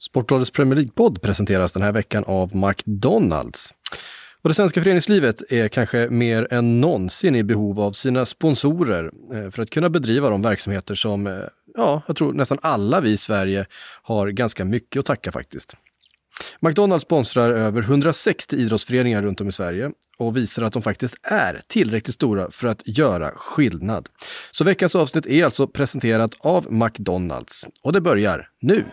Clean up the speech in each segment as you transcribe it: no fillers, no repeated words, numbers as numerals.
Sportbladets Premier League podd presenteras den här veckan av McDonald's. Och det svenska föreningslivet är kanske mer än någonsin i behov av sina sponsorer för att kunna bedriva de verksamheter som, ja, jag tror nästan alla vi i Sverige har ganska mycket att tacka faktiskt. McDonald's sponsrar över 160 idrottsföreningar runt om i Sverige och visar att de faktiskt är tillräckligt stora för att göra skillnad. Så veckans avsnitt är alltså presenterat av McDonald's och det börjar nu!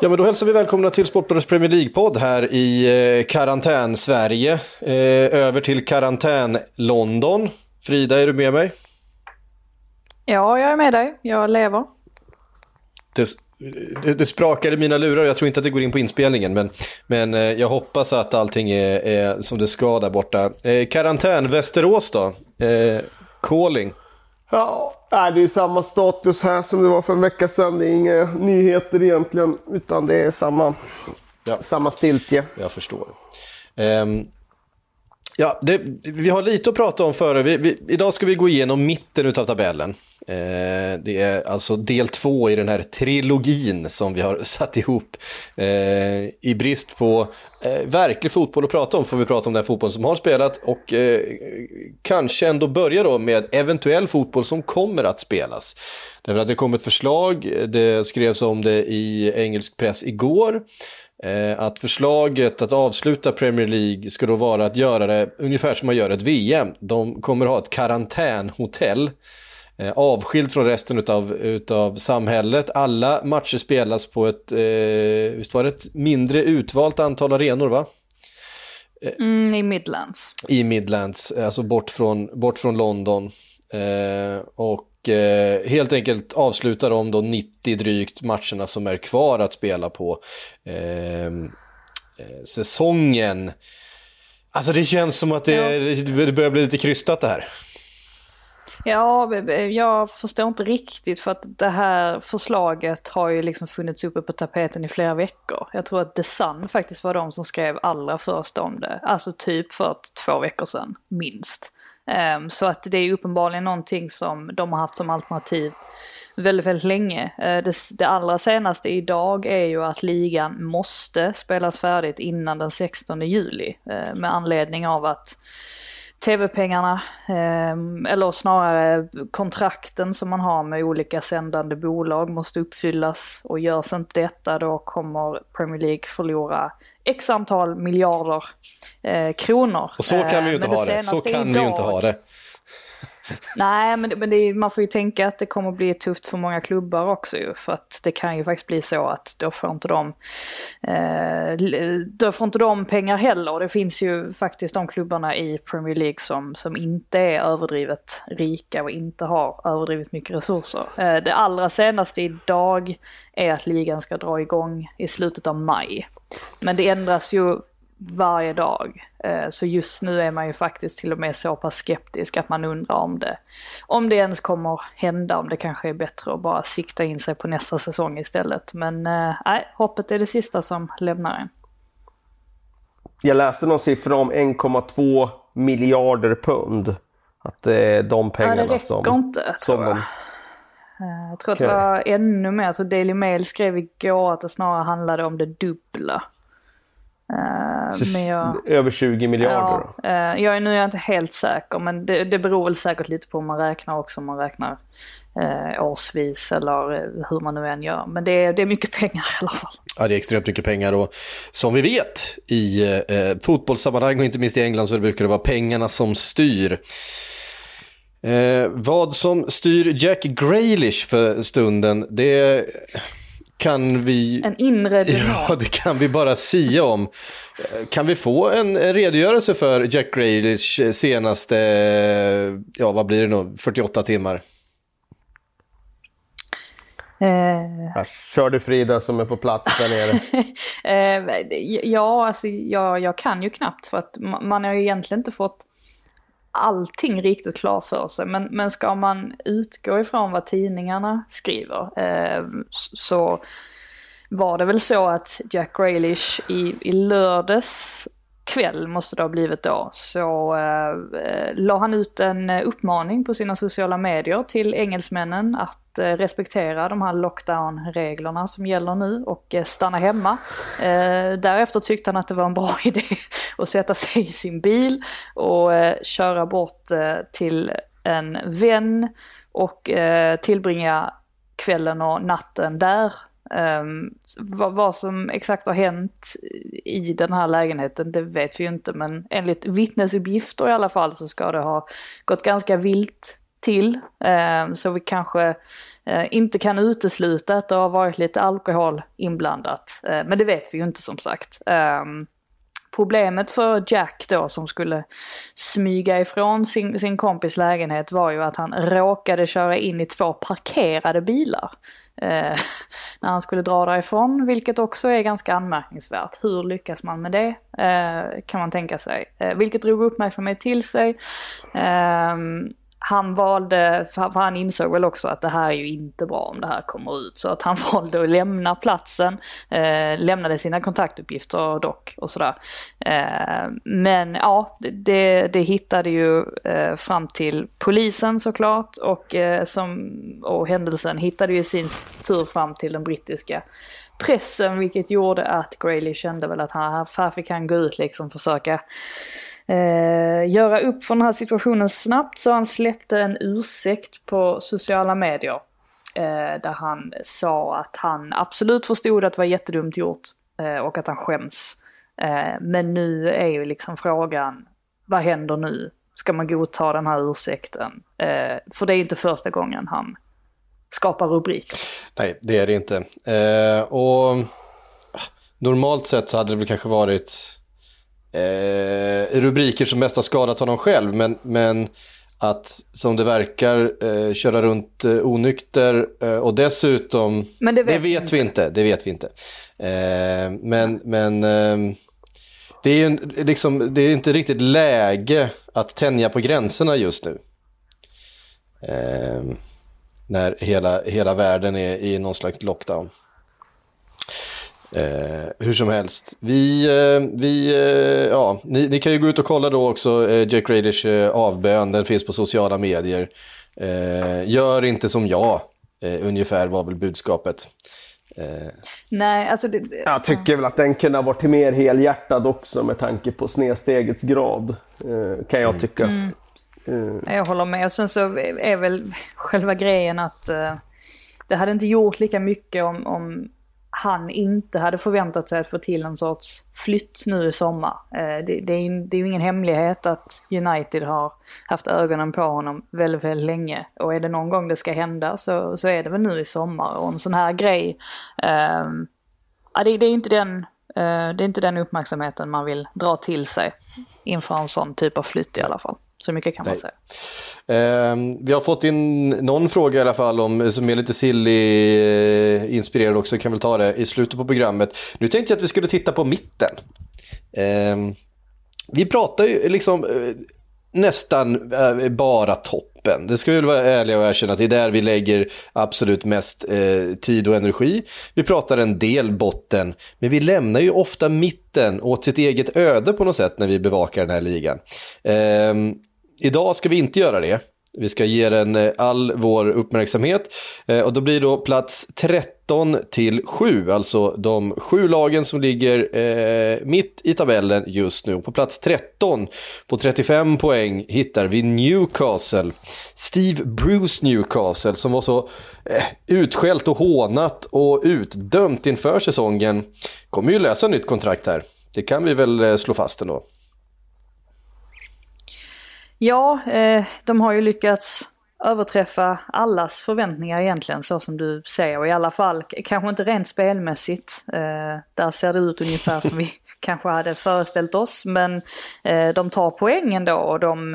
Ja, men då hälsar vi välkomna till Sportbladets Premier League-podd här i karantän-Sverige. Över till karantän-London. Frida, är du med mig? Ja, jag är med dig. Jag lever. Det sprakar i mina lurar. Jag tror inte att det går in på inspelningen. Men jag hoppas att allting är som det ska där borta. Karantän-Västerås då? Calling. Ja, det är samma status här som det var för en vecka sedan. Det är inga nyheter egentligen, utan det är samma stiltje. Jag förstår. Vi har lite att prata om före. Idag ska vi gå igenom mitten utav tabellen. Det är alltså del 2 i den här trilogin som vi har satt ihop. I brist på verklig fotboll att prata om får vi prata om den fotboll som har spelat och kanske ändå börja då med eventuell fotboll som kommer att spelas. Därför att det kom ett förslag, det skrevs om det i engelsk press igår, att förslaget att avsluta Premier League ska då vara att göra det ungefär som man gör ett VM. De kommer ha ett karantänhotell avskilt från resten utav samhället. Alla matcher spelas på ett mindre utvalt antal arenor, va? I Midlands. I Midlands, alltså bort från London. Helt enkelt avslutar de då 90 drygt matcherna som är kvar att spela på säsongen. Alltså det känns som att det börjar bli lite krystat det här. Ja, jag förstår inte riktigt för att det här förslaget har ju liksom funnits uppe på tapeten i flera veckor. Jag tror att The Sun faktiskt var de som skrev allra först om det, alltså typ för 2 veckor sedan minst. Så att det är uppenbarligen någonting som de har haft som alternativ väldigt, väldigt länge. Det allra senaste idag är ju att ligan måste spelas färdigt innan den 16 juli med anledning av att tv-pengarna, eller snarare kontrakten som man har med olika sändande bolag måste uppfyllas, och görs inte detta då kommer Premier League förlora x antal miljarder kronor. Och så kan vi ju inte ha det. Så kan vi ju inte ha det. Nej, men man får ju tänka att det kommer bli tufft för många klubbar också ju, för att det kan ju faktiskt bli så att då får inte de pengar heller. Det finns ju faktiskt de klubbarna i Premier League som inte är överdrivet rika och inte har överdrivet mycket resurser. Det allra senaste idag är att ligan ska dra igång i slutet av maj. Men det ändras ju varje dag. Så just nu är man ju faktiskt till och med så pass skeptisk att man undrar om det ens kommer hända, om det kanske är bättre att bara sikta in sig på nästa säsong istället. Men nej, hoppet är det sista som lämnar en. Jag läste någon siffra om 1,2 miljarder pund. Att de pengarna det räcker som... inte, som tror jag. Jag tror att det var ännu mer. Jag tror Daily Mail skrev igår att det snarare handlade om det dubbla. Men över 20 miljarder då. Jag är inte helt säker, men det beror väl säkert lite på hur man räknar också, om man räknar årsvis eller hur man nu än gör. Men det är mycket pengar i alla fall. Ja, det är extremt mycket pengar, och som vi vet i fotbollssammanhang och inte minst i England så brukar det vara pengarna som styr. Vad som styr Jack Grealish för stunden, det kan vi... En inre delar. Ja, det kan vi bara sia om. Kan vi få en redogörelse för Jack Grealish senaste, vad blir det nu, 48 timmar? Kör du Frida som är på plats där nere? Ja, alltså, jag kan ju knappt, för att man har ju egentligen inte fått allting riktigt klar för sig, men ska man utgå ifrån vad tidningarna skriver så var det väl så att Jack Grealish i lördags kväll måste det ha blivit då, så la han ut en uppmaning på sina sociala medier till engelsmännen att respektera de här lockdown-reglerna som gäller nu och stanna hemma. Därefter tyckte han att det var en bra idé att sätta sig i sin bil och köra bort till en vän och tillbringa kvällen och natten där. Vad som exakt har hänt i den här lägenheten, det vet vi ju inte, men enligt vittnesuppgifter i alla fall så ska det ha gått ganska vilt till, så vi kanske inte kan utesluta att det har varit lite alkohol inblandat, men det vet vi ju inte, som sagt. Problemet för Jack då, som skulle smyga ifrån sin kompis lägenhet, var ju att han råkade köra in i 2 parkerade bilar när han skulle dra därifrån, vilket också är ganska anmärkningsvärt. Hur lyckas man med det, kan man tänka sig, vilket drog uppmärksamhet till sig. Han valde, för han insåg väl också att det här är ju inte bra om det här kommer ut, så att han valde att lämna platsen, lämnade sina kontaktuppgifter dock och sådär. Men ja, det hittade ju fram till polisen såklart, och händelsen hittade ju sin tur fram till den brittiska pressen, vilket gjorde att Grealish kände väl att här fick han gå ut, liksom försöka göra upp för den här situationen snabbt, så han släppte en ursäkt på sociala medier där han sa att han absolut förstod att det var jättedumt gjort och att han skäms, men nu är ju liksom frågan, vad händer nu? Ska man godta den här ursäkten? För det är inte första gången han skapar rubrik. Nej, det är det inte. Och normalt sett så hade det väl kanske varit rubriker som mest har skadat honom själv, men att, som det verkar, köra runt onykter, och dessutom, men det vet vi inte. Men det är ju liksom, det är inte riktigt läge att tänja på gränserna just nu, när hela världen är i någon slags lockdown. Hur som helst, ja, ni kan ju gå ut och kolla då också, Jack Grealish avbön, den finns på sociala medier. Gör inte som jag, ungefär var väl budskapet. Nej, alltså jag tycker väl att den kunde ha varit till mer helhjärtad också, med tanke på snedstegets grad, kan jag tycka. Jag håller med, och sen så är väl själva grejen att det hade inte gjort lika mycket om han inte hade förväntat sig att få till en sorts flytt nu i sommar. Det är ju ingen hemlighet att United har haft ögonen på honom väldigt, väldigt länge. Och är det någon gång det ska hända så är det väl nu i sommar. Och en sån här grej, det är inte den uppmärksamheten man vill dra till sig inför en sån typ av flytt i alla fall. Så mycket kan man säga. Vi har fått in någon fråga i alla fall som är lite silly inspirerad också, kan väl ta det i slutet på programmet. Nu tänkte jag att vi skulle titta på mitten. Vi pratar ju liksom nästan bara toppen. Det ska vi väl vara ärliga och erkänna att det är där vi lägger absolut mest tid och energi. Vi pratar en del botten, men vi lämnar ju ofta mitten åt sitt eget öde på något sätt när vi bevakar den här ligan. Idag ska vi inte göra det. Vi ska ge den all vår uppmärksamhet. Och då blir då plats 13 till 7. Alltså de 7 lagen som ligger mitt i tabellen just nu. På plats 13 på 35 poäng hittar vi Newcastle. Steve Bruce Newcastle, som var så utskällt och hånat och utdömt inför säsongen, kommer ju lösa nytt kontrakt här. Det kan vi väl slå fast ändå. Ja, de har ju lyckats överträffa allas förväntningar egentligen, så som du säger, och i alla fall kanske inte rent spelmässigt. Där ser det ut ungefär som vi kanske hade föreställt oss, men de tar poängen då, och de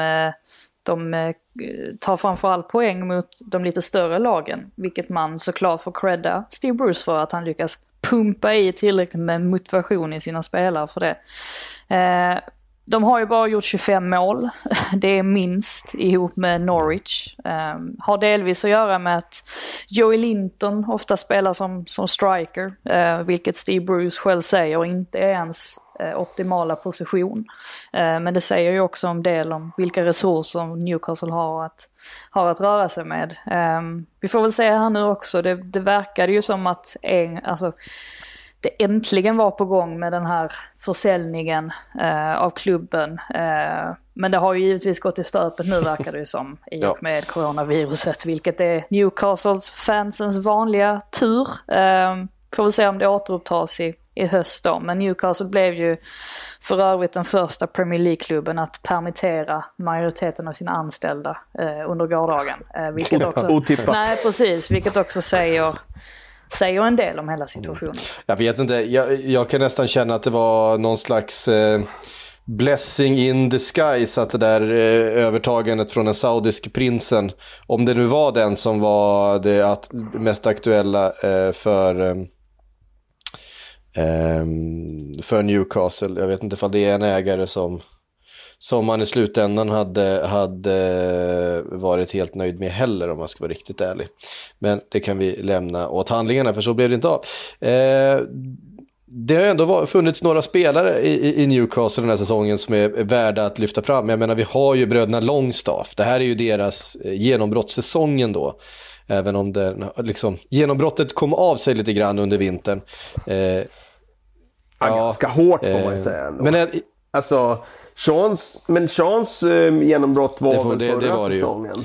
De tar framförallt poäng mot de lite större lagen, vilket man såklart får credda Steve Bruce för, att han lyckas pumpa i tillräckligt med motivation i sina spelare för det. De har ju bara gjort 25 mål, det är minst ihop med Norwich. Har delvis att göra med att Joey Linton ofta spelar som striker, vilket Steve Bruce själv säger inte är ens optimala position. Men det säger ju också en del om vilka resurser Newcastle har att röra sig med. Vi får väl se här nu också, det verkade ju som att det äntligen var på gång med den här försäljningen av klubben. Men det har ju givetvis gått i stöpet nu, verkar det ju som, i och med coronaviruset, vilket är Newcastles fansens vanliga tur. Får vi se om det återupptas i höst då. Men Newcastle blev ju för övrigt den första Premier League-klubben att permittera majoriteten av sina anställda under gårdagen. Vilket också, otippat. Nej, precis. Vilket också säger en del om hela situationen. Jag vet inte, jag kan nästan känna att det var någon slags blessing in disguise, att det där övertagandet från den saudiske prinsen, om det nu var den som var det mest aktuella för Newcastle. Jag vet inte om det är en ägare som man i slutändan hade varit helt nöjd med heller, om man ska vara riktigt ärlig. Men det kan vi lämna åt handlingarna, för så blev det inte av. Det har ändå funnits några spelare i Newcastle den här säsongen som är värda att lyfta fram. Jag menar, vi har ju bröderna Longstaff. Det här är ju deras genombrottssäsong ändå. Även om genombrottet kom av sig lite grann under vintern. Ganska hårt får man säga ändå. Seans genombrott var förra säsongen.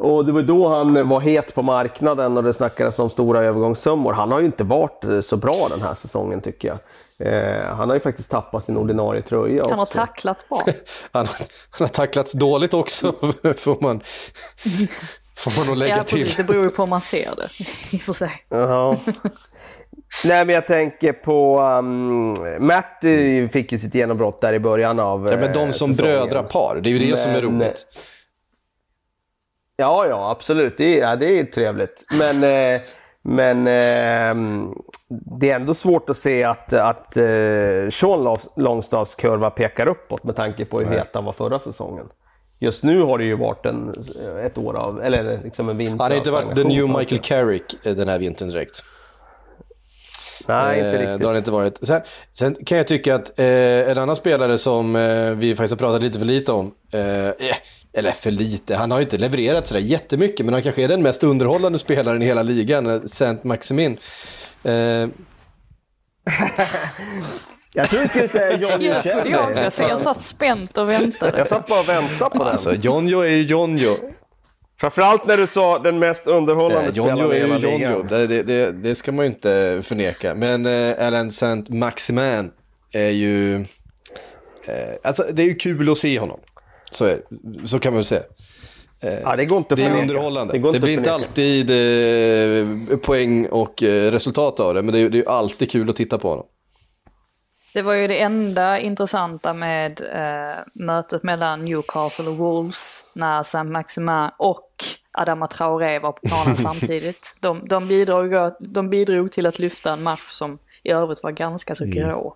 Och det var då han var het på marknaden och det snackades om stora övergångssummor. Han har ju inte varit så bra den här säsongen, tycker jag. Han har ju faktiskt tappat sin ordinarie tröja. Han har tacklats bra. han har tacklats dåligt också, får man nog lägga till. Precis, det beror ju på om man ser det i för sig. Nej, men jag tänker på Matt fick ju sitt genombrott där i början av men de som brödra par, det är ju det som är roligt. Ja, absolut. Det är ju trevligt. Men det är ändå svårt att se att Sean Longstaffs kurva pekar uppåt med tanke på hur het han var förra säsongen. Just nu har det ju varit ett år av, eller liksom en vinter. Han har inte varit the new Michael Carrick den här vintern direkt. Nej, inte riktigt. Det har det inte varit. Sen kan jag tycka att en annan spelare som vi faktiskt har pratat lite för lite om, eller för lite, han har ju inte levererat sådär jättemycket, men han kanske är den mest underhållande spelaren i hela ligan, Saint-Maximin. Jag tror inte säga Jonjo. Jag satt spänt och väntade. Jag satt bara och väntade på den. Alltså, Jonjo är ju Jonjo. Framförallt när du sa den mest underhållande spelaren i hela ligan. Det ska man ju inte förneka. Men Allan Saint-Maximin är ju... det är ju kul att se honom. Så kan man väl säga. Det går inte att förneka. Det är underhållande. Det blir inte alltid poäng och resultat av det. Men det är ju alltid kul att titta på honom. Det var ju det enda intressanta med mötet mellan Newcastle och Wolves, när Saint-Maximin och Adama Traoré var på planen samtidigt. De bidrog till att lyfta en match som i övrigt var ganska så grå.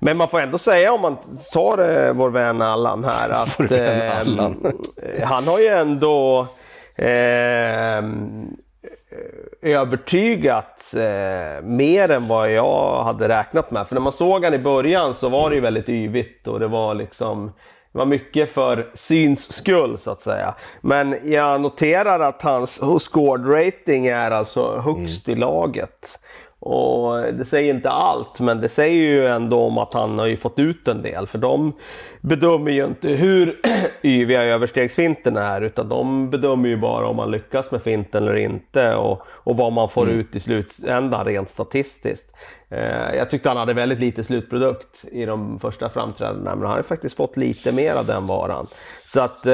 Men man får ändå säga, om man tar vår vän Allan här, att han har ju ändå... övertygat mer än vad jag hade räknat med. För när man såg han i början så var det ju väldigt yvigt, och det var liksom, det var mycket för syns skull så att säga. Men jag noterar att hans scored rating är alltså högst i laget. Och det säger inte allt, men det säger ju ändå om att han har ju fått ut en del. För de bedömer ju inte hur yviga överstegsfinten är, utan de bedömer ju bara om man lyckas med finten eller inte, och vad man får ut i slutändan rent statistiskt. Jag tyckte han hade väldigt lite slutprodukt i de första framträdandena, men han har ju faktiskt fått lite mer av den varan. Så att,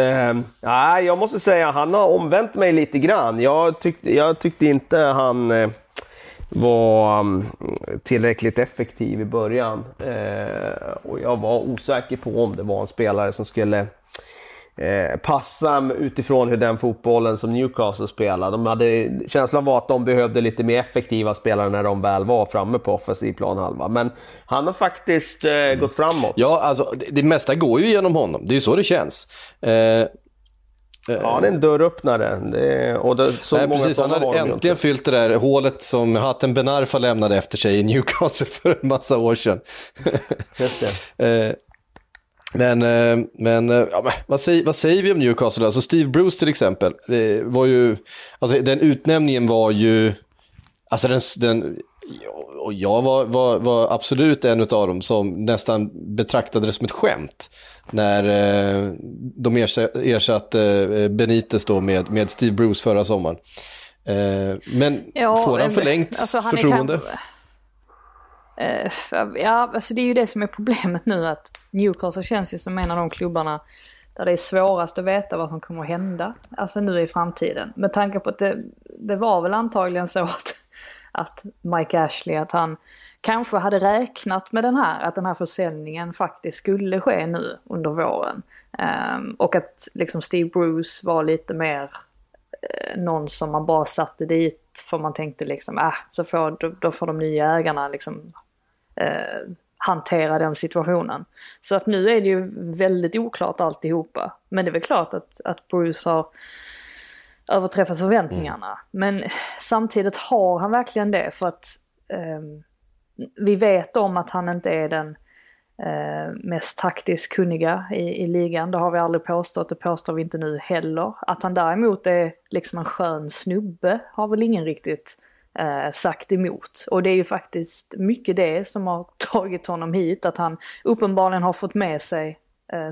jag måste säga, han har omvänt mig lite grann. Jag tyckte inte han... var tillräckligt effektiv i början. Och jag var osäker på om det var en spelare som skulle passa utifrån hur den fotbollen som Newcastle spelade. De hade känslan var att de behövde lite mer effektiva spelare när de väl var framme på offensiv planhalva. Men han har faktiskt gått framåt. Ja, alltså det mesta går ju genom honom. Det är ju så det känns. Ja, det är en dörröppnare. Han har äntligen fyllt det där hålet som Hatem Ben Arfa lämnade efter sig i Newcastle för en massa år sedan. Just det. Men vad säger vi om Newcastle? Alltså Steve Bruce till exempel, det var ju, alltså den utnämningen var ju, alltså den och jag var absolut en av dem som nästan betraktade det som ett skämt när de ersatte Benitez då med Steve Bruce förra sommaren. Får han förlängt förtroende? Alltså det är ju det som är problemet nu, att Newcastle känns ju som en av de klubbarna där det är svårast att veta vad som kommer att hända, alltså nu i framtiden, med tanke på att det var väl antagligen så att Mike Ashley, att han kanske hade räknat med den här försäljningen faktiskt skulle ske nu under våren, och att liksom Steve Bruce var lite mer någon som man bara satte dit för man tänkte liksom så får de nya ägarna liksom hantera den situationen. Så att nu är det ju väldigt oklart alltihopa. Men det är väl klart att Bruce har överträffat förväntningarna. Men samtidigt har han verkligen det, för att vi vet om att han inte är den mest taktiskt kunniga i ligan. Det har vi aldrig påstått, det påstår vi inte nu heller. Att han däremot är liksom en skön snubbe har väl ingen riktigt sagt emot. Och det är ju faktiskt mycket det som har tagit honom hit, att han uppenbarligen har fått med sig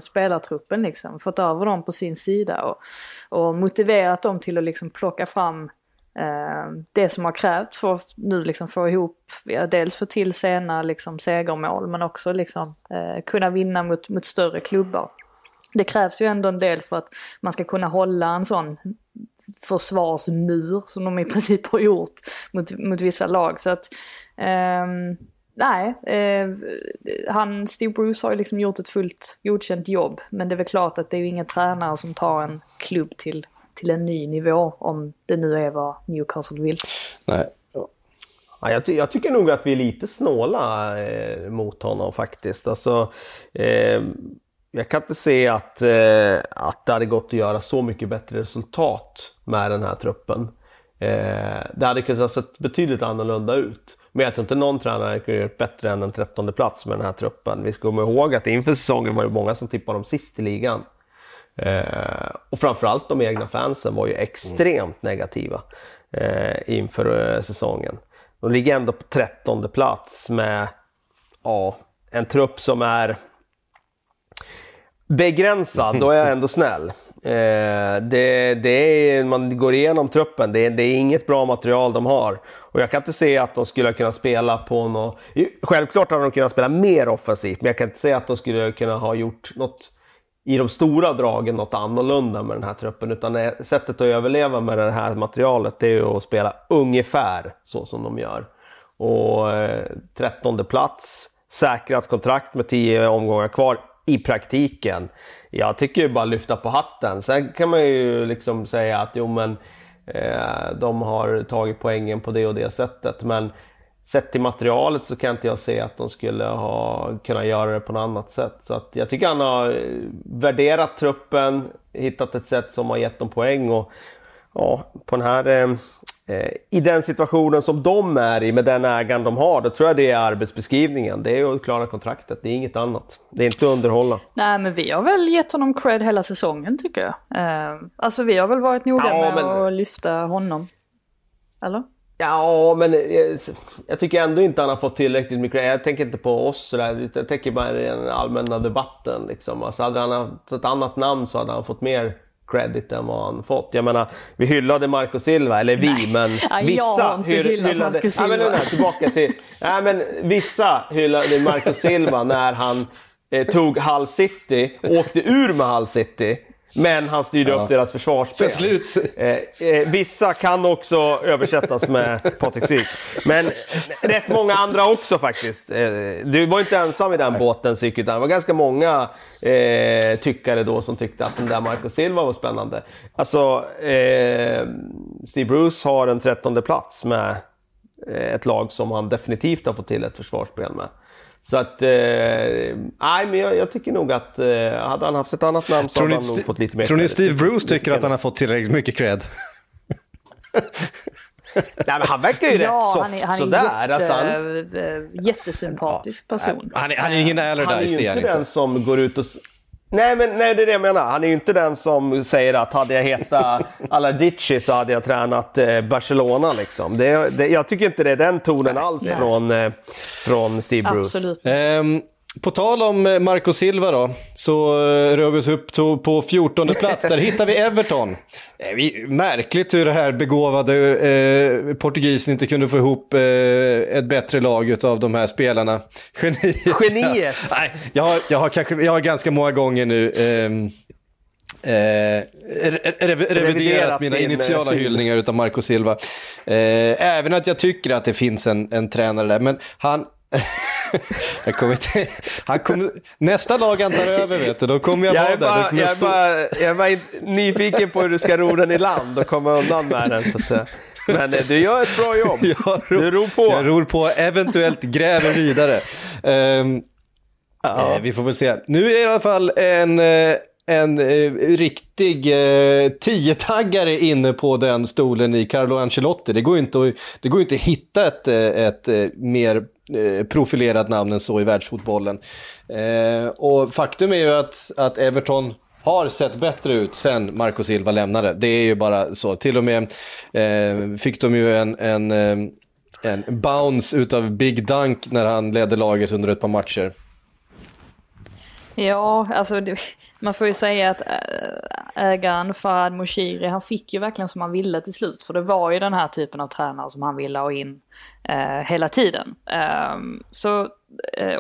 spelartruppen, liksom, fått över dem på sin sida och motiverat dem till att liksom plocka fram det som har krävts för att nu liksom få ihop, dels få till sena liksom segermål, men också liksom kunna vinna mot större klubbar. Det krävs ju ändå en del för att man ska kunna hålla en sån försvarsmur som de i princip har gjort mot vissa lag. Så att Steve Bruce har ju liksom gjort ett fullt godkänt jobb, men det är väl klart att det är ju ingen tränare som tar en klubb till en ny nivå, om det nu är vad Newcastle vill. Nej. Ja, jag tycker nog att vi är lite snåla mot honom faktiskt. Alltså, jag kan inte se att det hade gått att göra så mycket bättre resultat med den här truppen. Det hade kunnat sett betydligt annorlunda ut. Men jag tror inte någon tränare kunde gjort bättre än en 13:e plats med den här truppen. Vi ska komma ihåg att inför säsongen var det många som tippade dem sist i ligan. Och framförallt de egna fansen var ju extremt negativa inför säsongen. De ligger ändå på 13:e plats med en trupp som är begränsad. Då är jag ändå snäll. Man går igenom truppen. Det är inget bra material de har. Och jag kan inte se att de skulle kunna spela på något... Självklart hade de kunnat spela mer offensivt, men jag kan inte se att de skulle kunna ha gjort något i de stora dragen något annorlunda med den här truppen, utan sättet att överleva med det här materialet, det är att spela ungefär så som de gör. Och 13:e plats, säkrat kontrakt med 10 omgångar kvar i praktiken. Jag tycker ju bara lyfta på hatten. Sen kan man ju liksom säga att de har tagit poängen på det och det sättet, men sett till materialet så kan inte jag se att de skulle ha kunnat göra det på något annat sätt. Så att jag tycker han har värderat truppen, hittat ett sätt som har gett dem poäng. Och på den här, i den situationen som de är i med den ägaren de har, då tror jag det är arbetsbeskrivningen. Det är att klara kontraktet, det är inget annat. Det är inte att underhålla. Nej, men vi har väl gett honom cred hela säsongen tycker jag. Alltså vi har väl varit noga med att lyfta honom. Eller? Ja, men jag tycker ändå inte han har fått tillräckligt mycket. Jag tänker inte på oss sådär, jag tänker bara i den allmänna debatten liksom. Alltså hade han haft ett annat namn så hade han fått mer credit än vad han fått. Jag menar, vi hyllade Marco Silva, eller vi, men vissa hyllade Marco Silva. Vissa hyllade Marco Silva när han tog Hull City och åkte ur med Hull City. Men han styrde upp deras försvarsspel. Vissa kan också översättas med Patrik Syk. Men rätt många andra också faktiskt. Du var inte ensam i den båten, Syk, utan det var ganska många tyckare då som tyckte att den där Marco Silva var spännande. Alltså, Steve Bruce har en 13:e plats med ett lag som han definitivt har fått till ett försvarsspel med. Så att, nej, men jag tycker nog att hade han haft ett annat namn så hade han nog fått lite mer. Tror ni Steve Bruce tycker att han har fått tillräckligt mycket cred? Nej, men han verkar ju rätt sådär. Jättesympatisk person. Han är ingen Allardyce, det är inte den som går ut och... Nej, det är det jag menar. Han är ju inte den som säger att hade jag hetat Allardyce så hade jag tränat Barcelona liksom. Jag tycker inte det är den tonen alls från Steve Bruce. Absolut. På tal om Marco Silva då, så rör vi oss upp på 14:e plats. Där hittar vi Everton. Märkligt hur det här begåvade portugisen inte kunde få ihop ett bättre lag av de här spelarna. Geniet! Nej, jag har ganska många gånger nu reviderat mina initiala hyllningar utav Marco Silva. Även att jag tycker att det finns en tränare där, men han... nästa lag han tar över, vet du, då kommer jag vara där. Jag är bara nyfiken på hur du ska ro den i land och komma undan med den, så att säga. Men du gör ett bra jobb. Du ror på. Jag ror på, eventuellt gräver vidare. Vi får väl se. Nu är i alla fall en riktig tiotaggare inne på den stolen i Carlo Ancelotti. Det går inte att hitta ett mer profilerat namn än så i världsfotbollen. Och faktum är ju att Everton har sett bättre ut sen Marco Silva lämnade. Det är ju bara så. Till och med fick de ju en bounce utav Big Dunk när han ledde laget under ett par matcher. Ja, alltså man får ju säga att ägaren Farhad Moshiri, han fick ju verkligen som han ville till slut. För det var ju den här typen av tränare som han ville ha in hela tiden.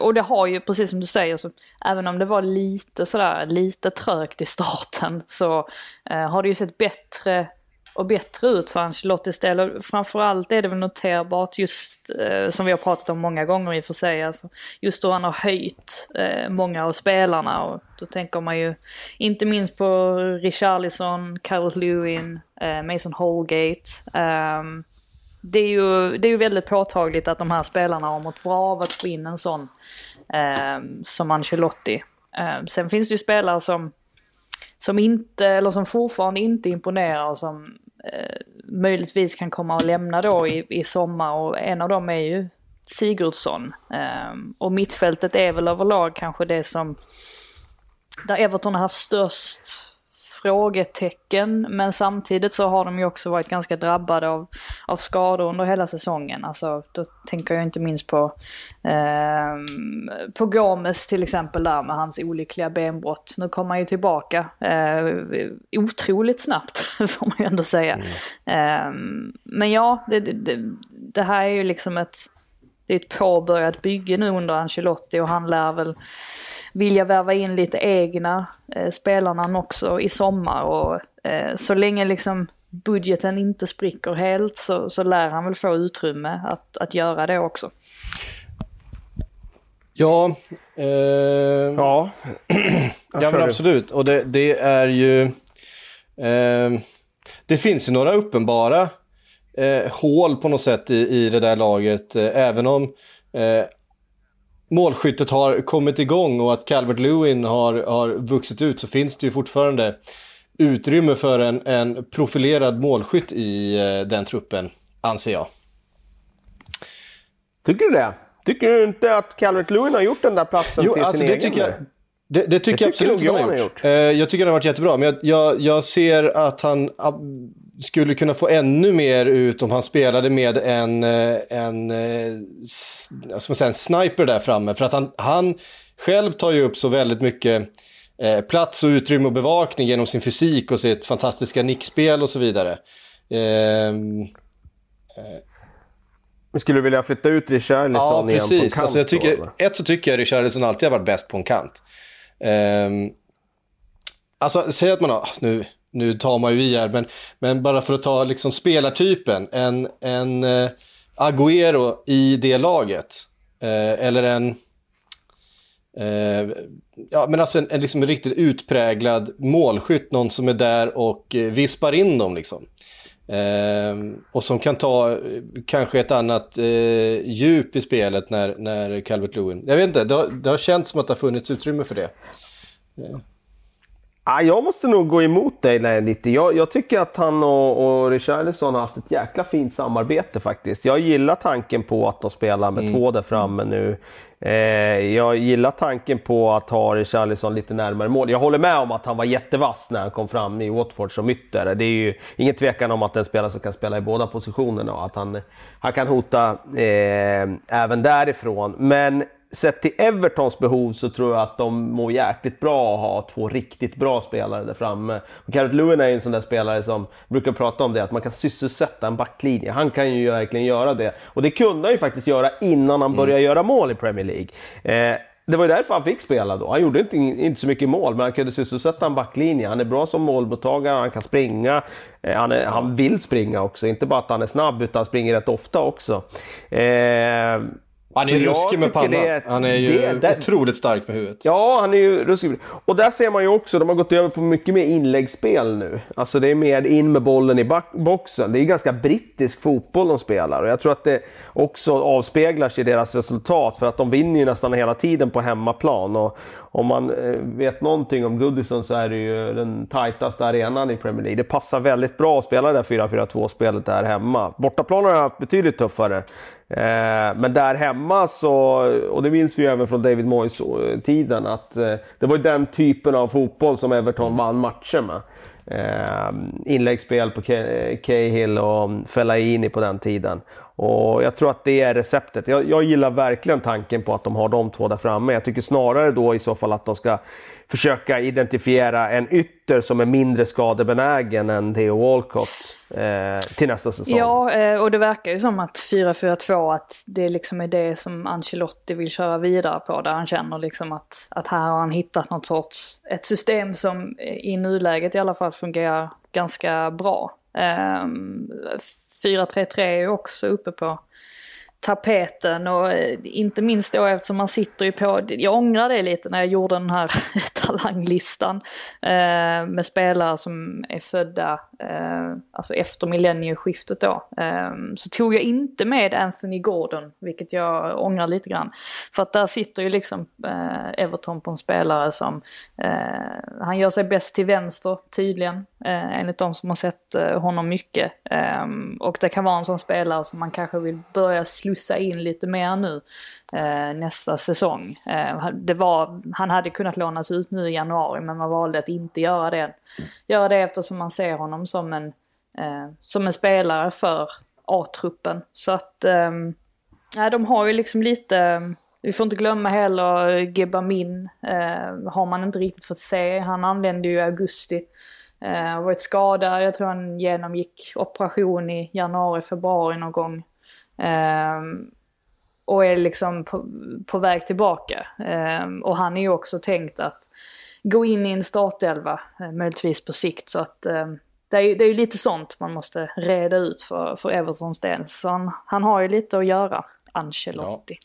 Och det har ju, precis som du säger, så även om det var lite trögt i starten, så har det ju sett bättre ut för Ancelottis del. Och framförallt är det väl noterbart just som vi har pratat om många gånger i och för sig, alltså, just då han har höjt många av spelarna, och då tänker man ju inte minst på Richarlison, Carol Lewin, Mason Holgate. Det är ju väldigt påtagligt att de här spelarna har mått bra av att få in en sån som Ancelotti. Sen finns det ju spelare som inte, eller som fortfarande inte imponerar, och som möjligtvis kan komma och lämna då i sommar, och en av dem är ju Sigurdsson. Och mittfältet är väl överlag kanske det som där Everton har haft störst frågetecken, men samtidigt så har de ju också varit ganska drabbade av skador under hela säsongen. Alltså, då tänker jag inte minst på Gomes till exempel där med hans olyckliga benbrott. Nu kommer han ju tillbaka otroligt snabbt får man ju ändå säga. Men ja, det här är ju liksom ett påbörjat bygge nu under Ancelotti, och han lär väl vilja värva in lite egna spelarna också i sommar, och så länge liksom budgeten inte spricker helt så lär han väl få utrymme att göra det också. Ja, ja men absolut, och det är ju det finns ju några uppenbara hål på något sätt i det där laget, även om målskyttet har kommit igång och att Calvert-Lewin har vuxit ut, så finns det ju fortfarande utrymme för en profilerad målskytt i den truppen, anser jag. Tycker du det? Tycker du inte att Calvert-Lewin har gjort den där platsen till alltså sin egen? Det tycker jag absolut han har gjort. Jag tycker han har varit jättebra, men jag ser att han skulle kunna få ännu mer ut om han spelade med en sniper där framme. För att han själv tar ju upp så väldigt mycket plats och utrymme och bevakning genom sin fysik och sitt fantastiska nickspel och så vidare. Skulle du vilja flytta ut Richarlison igen på en kant? Alltså jag tycker Richarlison alltid har varit bäst på en kant. Alltså, säg att man har... Nu tar man ju i här, men bara för att ta liksom spelartypen, en Agüero i det laget, eller en liksom riktigt utpräglad målskytt, någon som är där och vispar in dem liksom. Och som kan ta kanske ett annat djup i spelet när Calvert-Lewin. Jag vet inte, det har känts som att det har funnits utrymme för det. Jag måste nog gå emot dig lite. Jag tycker att han och Richarlison har haft ett jäkla fint samarbete faktiskt. Jag gillar tanken på att de spelar med två där framme nu. Jag gillar tanken på att ha Richarlison lite närmare mål. Jag håller med om att han var jättevass när han kom fram i Watford som ytter. Det är ju ingen tvekan om att en spelare som kan spela i båda positionerna och att han kan hota även därifrån. Men sett till Evertons behov så tror jag att de mår jäkligt bra att ha två riktigt bra spelare där framme. Carol Lewin är en sån där spelare som brukar prata om det, att man kan sysselsätta en backlinje. Han kan ju verkligen göra det. Och det kunde han ju faktiskt göra innan han började göra mål i Premier League. Det var ju därför han fick spela då. Han gjorde inte så mycket mål, men han kunde sysselsätta en backlinje. Han är bra som målmottagare, han kan springa. Han vill springa också. Inte bara att han är snabb, utan han springer rätt ofta också. Han är ruskig med pannan. Han är ju otroligt stark med huvudet. Ja, han är ju ruskig. Och där ser man ju också, de har gått över på mycket mer inläggsspel nu. Alltså det är mer in med bollen i boxen. Det är ju ganska brittisk fotboll de spelar. Och jag tror att det också avspeglar sig i deras resultat. För att de vinner ju nästan hela tiden på hemmaplan. Och om man vet någonting om Goodison så är det ju den tajtaste arenan i Premier League. Det passar väldigt bra att spela det där 4-4-2-spelet där hemma. Bortaplanen har haft betydligt tuffare. Men där hemma så, och det minns vi även från David Moyes tiden, att det var den typen av fotboll som Everton vann matcher med. Inläggsspel på Cahill och Fellaini på den tiden. Och jag tror att det är receptet. Jag gillar verkligen tanken på att de har de två där framme. Jag tycker snarare då i så fall att de ska försöka identifiera en ytter som är mindre skadebenägen än Theo Walcott till nästa säsong. Ja, och det verkar ju som att 4-4-2, att det liksom är det som Ancelotti vill köra vidare på, där han känner liksom att här har han hittat något sorts, ett system som i nuläget i alla fall fungerar ganska bra. 4-3-3 är också uppe på tapeten, och inte minst då eftersom man sitter ju på, jag ångrar det lite när jag gjorde den här talanglistan med spelare som är födda alltså efter millennieskiftet då, så tog jag inte med Anthony Gordon, vilket jag ångrar lite grann, för att där sitter ju liksom Everton på en spelare som han gör sig bäst till vänster tydligen, enligt de som har sett honom mycket, och det kan vara en sån spelare som man kanske vill börja slussa in lite mer nu nästa säsong. Han hade kunnat lånas ut nu i januari, men man valde att inte göra det eftersom man ser honom som en spelare för A-truppen. Så att de har ju liksom lite, vi får inte glömma heller Gebba Min, har man inte riktigt fått se. Han anlände ju i augusti, varit skadad, jag tror han genomgick operation i januari, februari någon gång. Och är liksom på väg tillbaka, och han är ju också tänkt att gå in i en startelva möjligtvis på sikt, så att det är ju lite sånt man måste reda ut för Evertons del, så han har ju lite att göra, Ancelotti.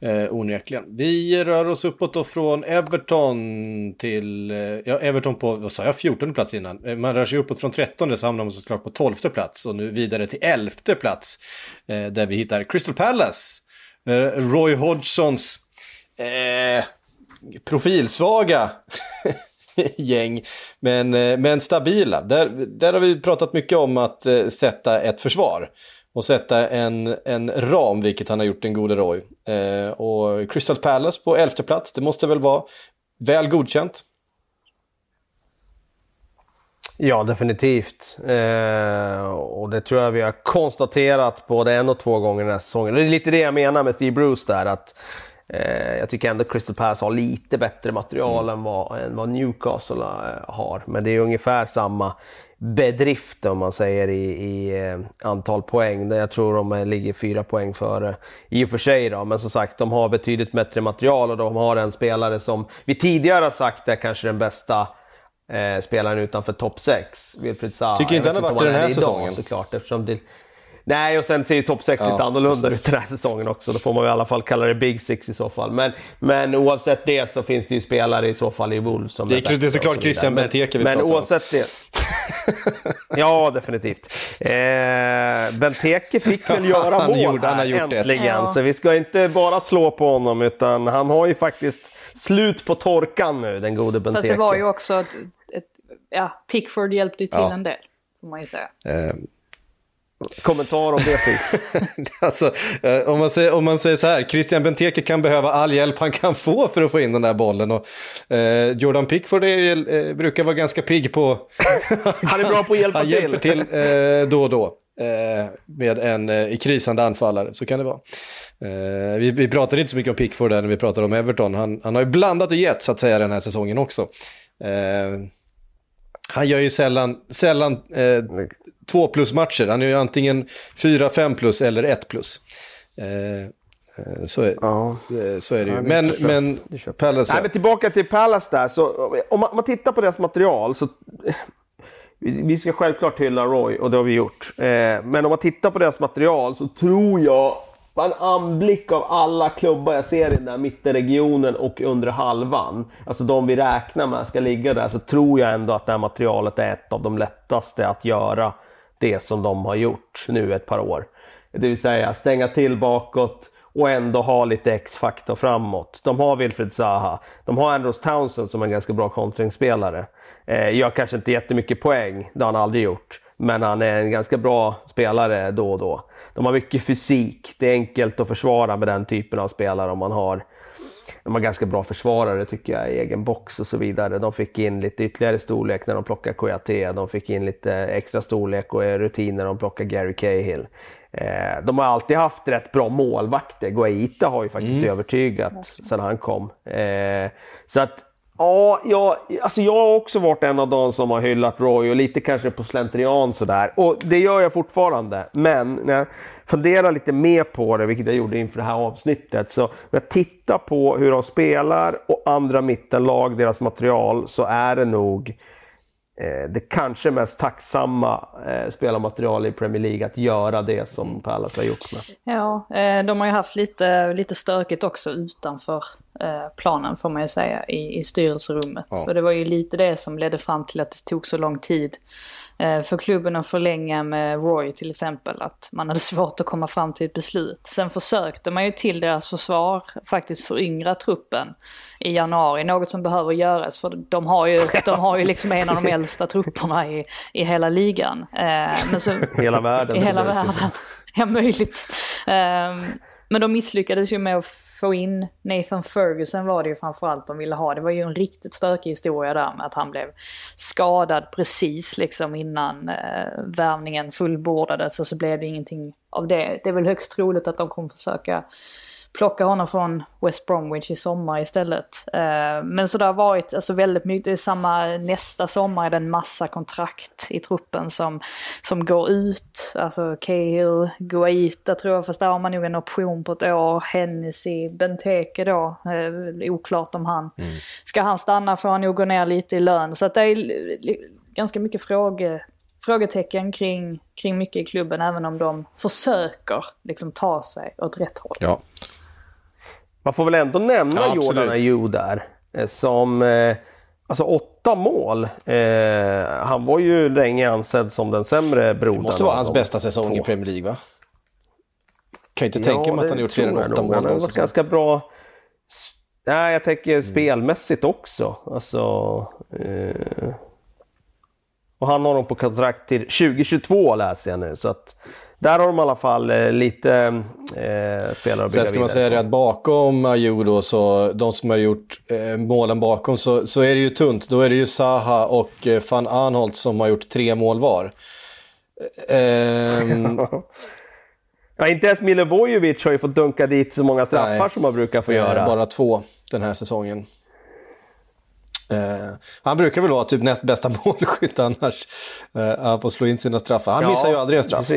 Ja, onekligen. Vi rör oss uppåt då från Everton till Everton på, vad sa jag, 14 plats innan. Man rör sig uppåt från 13, så hamnar man såklart på 12 plats och nu vidare till 11 plats, där vi hittar Crystal Palace. Roy Hodgsons profilsvaga gäng, men stabila. Där har vi pratat mycket om att sätta ett försvar och sätta en ram, vilket han har gjort, en god Roy. Och Crystal Palace på 11:e plats, det måste väl vara väl godkänt? Ja, definitivt. Och det tror jag vi har konstaterat både en och två gånger den här säsongen. Det är lite det jag menar med Steve Bruce där, att jag tycker ändå Crystal Palace har lite bättre material än vad Newcastle har. Men det är ungefär samma bedrift om man säger i antal poäng. Jag tror de ligger 4 poäng före i och för sig då, men som sagt, de har betydligt bättre material och de har en spelare som vi tidigare har sagt är kanske den bästa spelaren utanför topp 6. Vilfred Zaha. Tycker inte han har varit i den här säsongen. Såklart, eftersom det... Nej, och sen ser ju topp 6 lite annorlunda ut den här säsongen också. Då får man i alla fall kalla det Big Six i så fall. Men oavsett det så finns det ju spelare i så fall i Wolves som... Det är såklart Christian Benteke vi pratar om. Men oavsett det... Ja, definitivt. Benteke fick väl göra mål här äntligen. Så vi ska inte bara slå på honom, utan han har ju faktiskt slut på torkan nu, den gode Benteke. Fast det var ju också Pickford hjälpte ju till en del, får man ju säga. Kommentar om det. Alltså, om man säger så här, Christian Benteke kan behöva all hjälp han kan få för att få in den där bollen, och Jordan Pickford brukar vara ganska pigg på han är bra på att hjälpa till. Hjälper till då och då med en i krisande anfallare, så kan det vara. Vi pratade inte så mycket om Pickford där när vi pratade om Everton. Han har ju blandat och gett, så att säga, den här säsongen också. Han gör ju sällan 2+-matcher. Han är ju antingen 4-5+ eller 1+. Så är det ju. Men Palace... Nej, men tillbaka till Palace där. Så, om man tittar på deras material så... Vi ska självklart hylla Roy, och det har vi gjort. Men om man tittar på deras material så tror jag... En anblick av alla klubbar jag ser i den där mittenregionen och under halvan, alltså de vi räknar med ska ligga där, så tror jag ändå att det här materialet är ett av de lättaste att göra det som de har gjort nu ett par år. Det vill säga stänga till bakåt och ändå ha lite X-faktor framåt. De har Wilfred Zaha, de har Andros Townsend som är en ganska bra kontringsspelare. Gör kanske inte jättemycket poäng, det har han aldrig gjort, men han är en ganska bra spelare då och då. De har mycket fysik. Det är enkelt att försvara med den typen av spelare om man har... De har ganska bra försvarare, tycker jag, i egen box och så vidare. De fick in lite ytterligare storlek när de plockar Guaita. De fick in lite extra storlek och rutin när de plockar Gary Cahill. De har alltid haft rätt bra målvakter. Guaita har ju faktiskt övertygat sedan han kom. Så att... Ja, jag har också varit en av de som har hyllat Roy, och lite kanske på slentrian sådär. Och det gör jag fortfarande. Men när jag funderar lite mer på det, vilket jag gjorde inför det här avsnittet, så när jag tittar på hur de spelar och andra mittenlag, deras material, så är det nog det kanske mest tacksamma spelarmaterial i Premier League att göra det som Palace har gjort med. Ja, de har ju haft lite stökigt också utanför planen, får man ju säga, i styrelserummet. Ja. Så det var ju lite det som ledde fram till att det tog så lång tid för klubben att förlänga med Roy till exempel, att man hade svårt att komma fram till ett beslut. Sen försökte man ju till deras försvar faktiskt föryngra truppen i januari, något som behöver göras, för de har ju liksom en av de äldsta trupperna i hela ligan. Men så, i hela världen. Ja, möjligt. Men de misslyckades ju med att få in Nathan Ferguson, var det ju framförallt de ville ha. Det var ju en riktigt stökig historia där med att han blev skadad precis liksom innan värvningen fullbordades, och så blev det ingenting av det. Det är väl högst troligt att de kommer försöka plocka honom från West Bromwich i sommar istället. Men så det har varit alltså väldigt mycket. Det är samma, nästa sommar är det en massa kontrakt i truppen som går ut. Alltså Cahill, Guaita tror jag, fast där har man nog en option på ett år. Hennessy, Benteke då. Oklart om han. Ska han stanna får han nog gå ner lite i lön. Så att det är ganska mycket frågetecken kring mycket i klubben, även om de försöker liksom ta sig åt rätt håll. Ja. Man får väl ändå nämna Jordan Ayew där som alltså 8 mål. Han var ju länge ansedd som den sämre brodern. Det måste vara hans bästa säsong i Premier League, va? Kan inte tänka mig att han gjort fler än 8 mål. Han var ganska bra. Nej, jag tänker spelmässigt också. Alltså... Och han har dem på kontrakt till 2022, läser jag nu. Så att där har de i alla fall lite spelare att bygga. Sen ska man säga det att bakom Ayew då, så de som har gjort målen bakom, så är det ju tunt. Då är det ju Zaha och Van Aanholt som har gjort 3 mål var. Ja, inte ens Milivojevic har ju fått dunka dit så många straffar som man brukar få göra. Bara 2 den här säsongen. Han brukar väl vara typ näst bästa målskytt annars på att slå in sina straffar. Han missar ju aldrig en straff.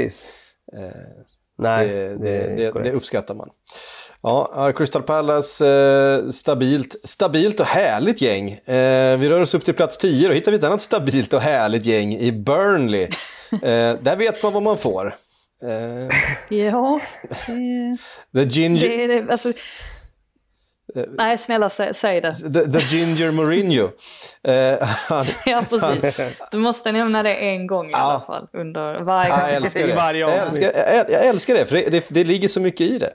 Nej, det uppskattar man. Ja, Crystal Palace, stabilt och härligt gäng. Vi rör oss upp till plats 10 och hittar vi ett annat stabilt och härligt gäng i Burnley. Där vet man vad man får. Ja. Nej, snälla, säg det. The Ginger Mourinho. Ja, precis. Du måste nämna det en gång i alla fall. Under varje gång. Jag älskar det, för det ligger så mycket i det.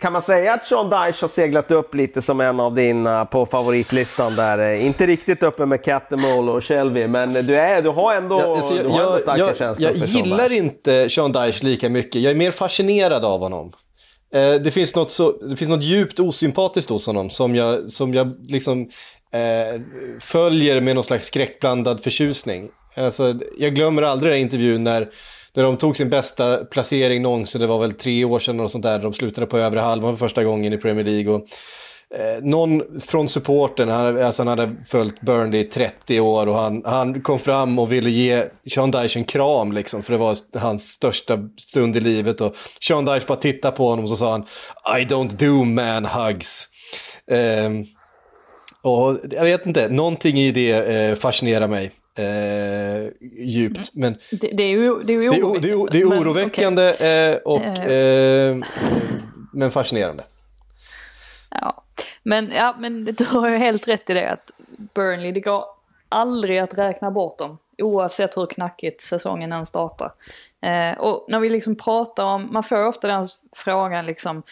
Kan man säga att Sean Dyche har seglat upp lite som en av dina på favoritlistan där? Inte riktigt uppe med Catamol och Shelby, men du har ändå starka känslor. Jag gillar inte Sean Dyche lika mycket. Jag är mer fascinerad av honom. Det finns något djupt osympatiskt hos honom som jag liksom följer med någon slags skräckblandad förtjusning. Alltså, jag glömmer aldrig den intervjun när de tog sin bästa placering någonsin. Det var väl 3 år sedan och sånt där. De slutade på övre halvan för första gången i Premier League. Och någon från supporten, han hade följt Burnley i 30 år och han kom fram och ville ge Sean Dyche en kram liksom, för det var hans största stund i livet, och Sean Dyche bara tittade på honom och så sa han "I don't do man hugs". Och jag vet inte, någonting i det fascinerar mig djupt, men det är oroväckande, men, okay. Men fascinerande. Men du har ju helt rätt i det, att Burnley, det går aldrig att räkna bort dem oavsett hur knackigt säsongen än startar. Och när vi liksom pratar om, man får ofta den frågan liksom,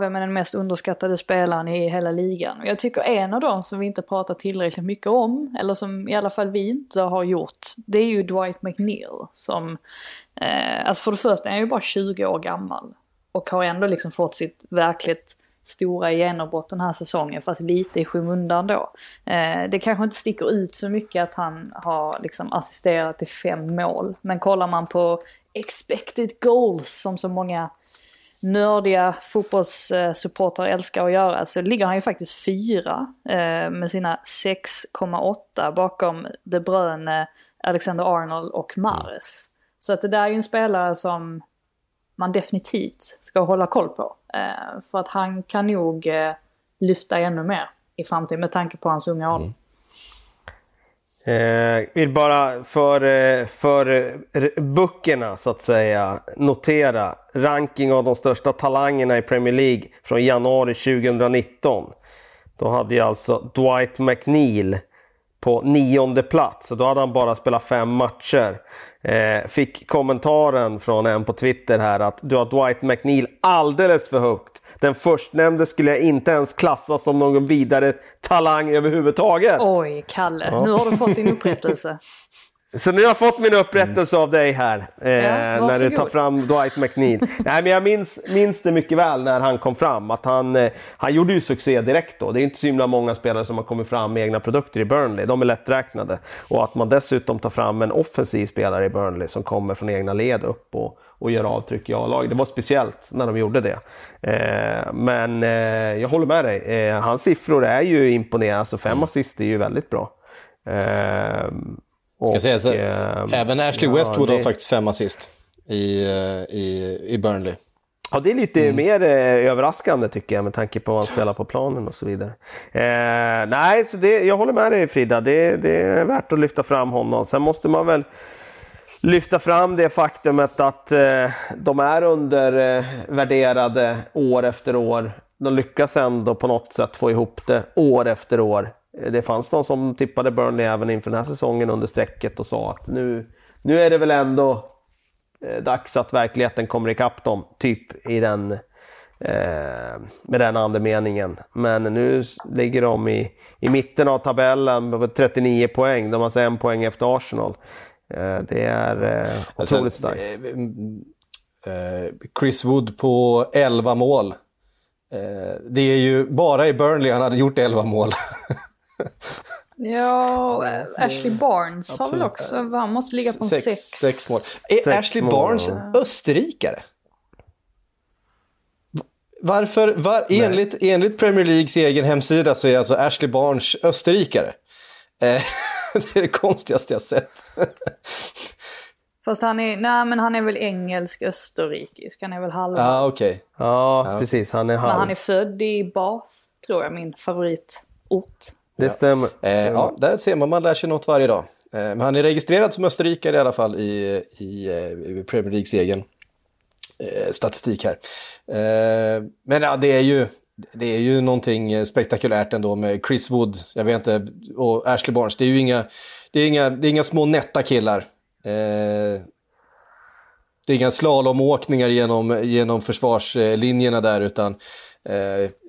vem är den mest underskattade spelaren i hela ligan? Och jag tycker en av dem som vi inte pratar tillräckligt mycket om, eller som i alla fall vi inte har gjort, det är ju Dwight McNeil, som alltså för det första är han ju bara 20 år gammal och har ändå liksom fått sitt verkligt stora genombrott den här säsongen, fast lite i skymundan då. Det kanske inte sticker ut så mycket att han har liksom assisterat till 5 mål. Men kollar man på expected goals, som så många nördiga fotbollssupportrar älskar att göra, så ligger han ju faktiskt 4 med sina 6,8 bakom De Bruyne, Alexander Arnold och Mahrez. Så att det där är ju en spelare som man definitivt ska hålla koll på. För att han kan nog lyfta ännu mer i framtiden med tanke på hans unga ålder. Vill bara för böckerna så att säga notera ranking av de största talangerna i Premier League från januari 2019. Då hade jag alltså Dwight McNeil på 9:e plats, och då hade han bara spelat 5 matcher. Fick kommentaren från en på Twitter här att du har Dwight McNeil alldeles för högt. Den förstnämnde skulle jag inte ens klassa som någon vidare talang överhuvudtaget. Oj, Kalle, Nu har du fått din upprättelse. Så nu har jag fått min upprättelse av dig här, när du tar fram Dwight McNeil. Nej, men jag minns det mycket väl när han kom fram, att han gjorde ju succé direkt då. Det är inte så himla många spelare som har kommit fram med egna produkter i Burnley. De är lätträknade. Och att man dessutom tar fram en offensiv spelare i Burnley som kommer från egna led upp och gör avtryck i A-lag. Det var speciellt när de gjorde det. Men jag håller med dig. Hans siffror är ju imponerande. Alltså 5 assist är ju väldigt bra. Ska säga så, även Ashley Westwood har faktiskt 5 assist i Burnley. Ja, det är lite mer överraskande tycker jag, med tanke på vad han spelar på planen och så vidare. Nej, så jag håller med dig, Frida. Det är värt att lyfta fram honom. Sen måste man väl lyfta fram det faktumet att de är undervärderade år efter år. De lyckas ändå på något sätt få ihop det år efter år. Det fanns de som tippade Burnley även inför den här säsongen under strecket och sa att nu är det väl ändå dags att verkligheten kommer ikapp dem, typ i den med den andemeningen. Men nu ligger de i mitten av tabellen med 39 poäng. De har alltså 1 poäng efter Arsenal. Det är otroligt starkt. Chris Wood på 11 mål. Det är ju bara i Burnley han hade gjort 11 mål. Ja, Ashley Barnes har väl också, han måste ligga på 6 mål. Är Ashley Barnes österrikare? Varför? Enligt Premier Leagues egen hemsida så är alltså Ashley Barnes österrikare. Det är det konstigaste jag sett. Fast han är väl engelsk-österrikisk. Han är väl halv. Ja, ah, okej. Okay. Ja, precis. Han är halv. Men han är född i Bath, tror jag, min favoritort. Det stämmer. Ja, där ser man. Man lär sig något varje dag. Men han är registrerad som österrikare i alla fall i Premier Leagues egen statistik här. Men ja, det är ju någonting spektakulärt ändå med Chris Wood, jag vet inte, och Ashley Barnes. Det är ju inga små nätta killar. Det är inga slalomåkningar genom försvarslinjerna där, utan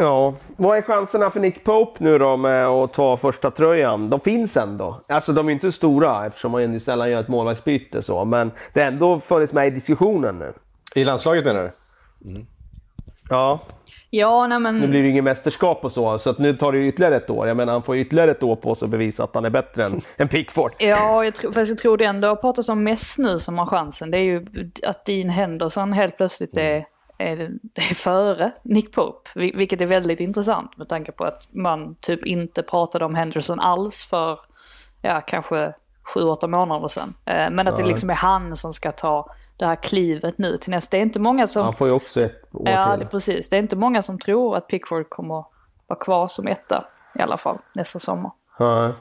Ja, vad är chanserna för Nick Pope nu då med att ta första tröjan? De finns ändå. Alltså de är inte stora eftersom man ju sällan gör ett målvaktsbyte så. Men det är ändå funnits med i diskussionen nu. I landslaget menar du? Mm. Ja. Ja, nej men... Nu blir det ingen mästerskap och så att nu tar det ytterligare ett år. Jag menar, han får ytterligare ett år på sig att bevisa att han är bättre än Pickford. Ja, jag tror det ändå pratas om mest nu som har chansen. Det är ju att Dean Henderson helt plötsligt är före Nick Pope, vilket är väldigt intressant med tanke på att man typ inte pratade om Henderson alls för kanske 7-8 månader sedan. Men att det liksom är han som ska ta det här klivet nu till nästa. Det är inte många som... Han får ju också ett år till. Ja, precis. Det är inte många som tror att Pickford kommer vara kvar som etta i alla fall nästa sommar. Ja.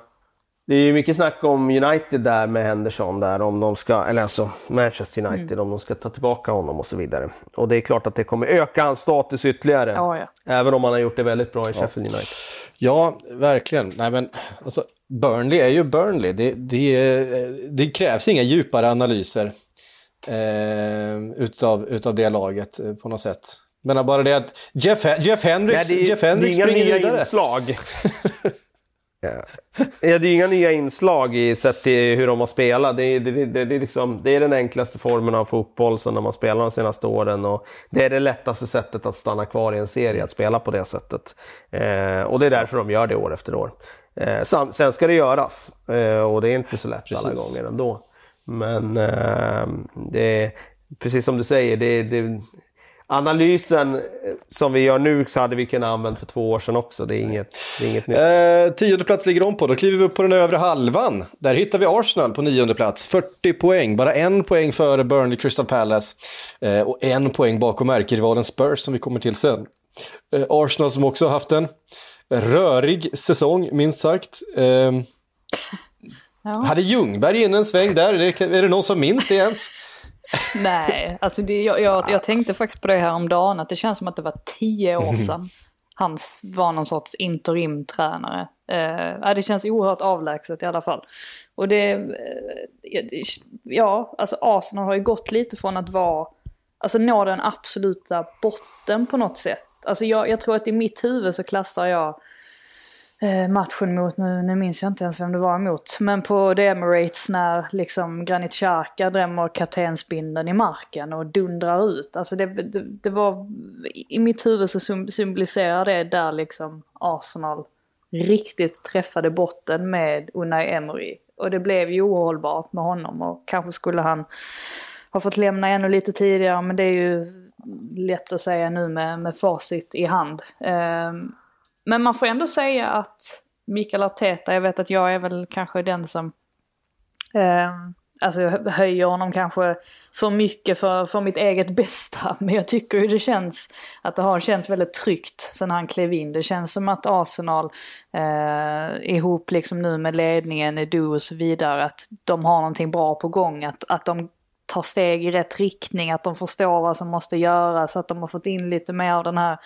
Det är ju mycket snack om United där med Henderson där, om de ska, eller alltså Manchester United, om de ska ta tillbaka honom och så vidare. Och det är klart att det kommer öka hans status ytterligare. Ja, ja. Även om han har gjort det väldigt bra i Sheffield United. Ja, verkligen. Nej, men alltså, Burnley är ju Burnley. Det krävs inga djupare analyser utav det laget på något sätt. Men bara det att Jeff Hendricks springer vidare. Inslag. Ja, det är inga nya inslag i sett till hur de har spelat. Det är den enklaste formen av fotboll som de har spelat de senaste åren, och det är det lättaste sättet att stanna kvar i en serie, att spela på det sättet. Och det är därför de gör det år efter år. Sen ska det göras, och det är inte så lätt alla gånger ändå. Men det är, precis som du säger, analysen som vi gör nu så hade vi kunnat använda för 2 år sedan också. Det är inget nytt. 10:e plats ligger de på. Då kliver vi upp på den övre halvan. Där hittar vi Arsenal på 9:e plats. 40 poäng. Bara 1 poäng före Burnley, Crystal Palace. Och 1 poäng bakom ärkerivalen Spurs som vi kommer till sen. Arsenal som också har haft en rörig säsong, minst sagt. Ja. Hade Ljungberg in en sväng där? Är det någon som minns det ens? Nej, alltså jag tänkte faktiskt på det här om dagen, att det känns som att det var 10 år sedan han var någon sorts interimtränare. Det känns oerhört avlägset i alla fall. Och alltså Arsenal har ju gått lite från att vara, alltså nå den absoluta botten på något sätt. Alltså jag tror att i mitt huvud så klassar jag matchen mot, nu minns jag inte ens vem det var emot, men på The Emirates när liksom Granit Xhaka drämmer kaptensbindeln i marken och dundrar ut, alltså det var i mitt huvud så symboliserar det där liksom Arsenal riktigt träffade botten med Unai Emery, och det blev ju ohållbart med honom, och kanske skulle han ha fått lämna ännu lite tidigare, men det är ju lätt att säga nu med facit i hand. Men man får ändå säga att Mikel Arteta, jag vet att jag är väl kanske den som Alltså jag höjer honom kanske för mycket för mitt eget bästa. Men jag tycker ju det känns att det har känts väldigt tryggt sen han klev in. Det känns som att Arsenal ihop liksom nu med ledningen i duo och så vidare, att de har någonting bra på gång. Att de tar steg i rätt riktning, att de förstår vad som måste göras, att de har fått in lite mer av den här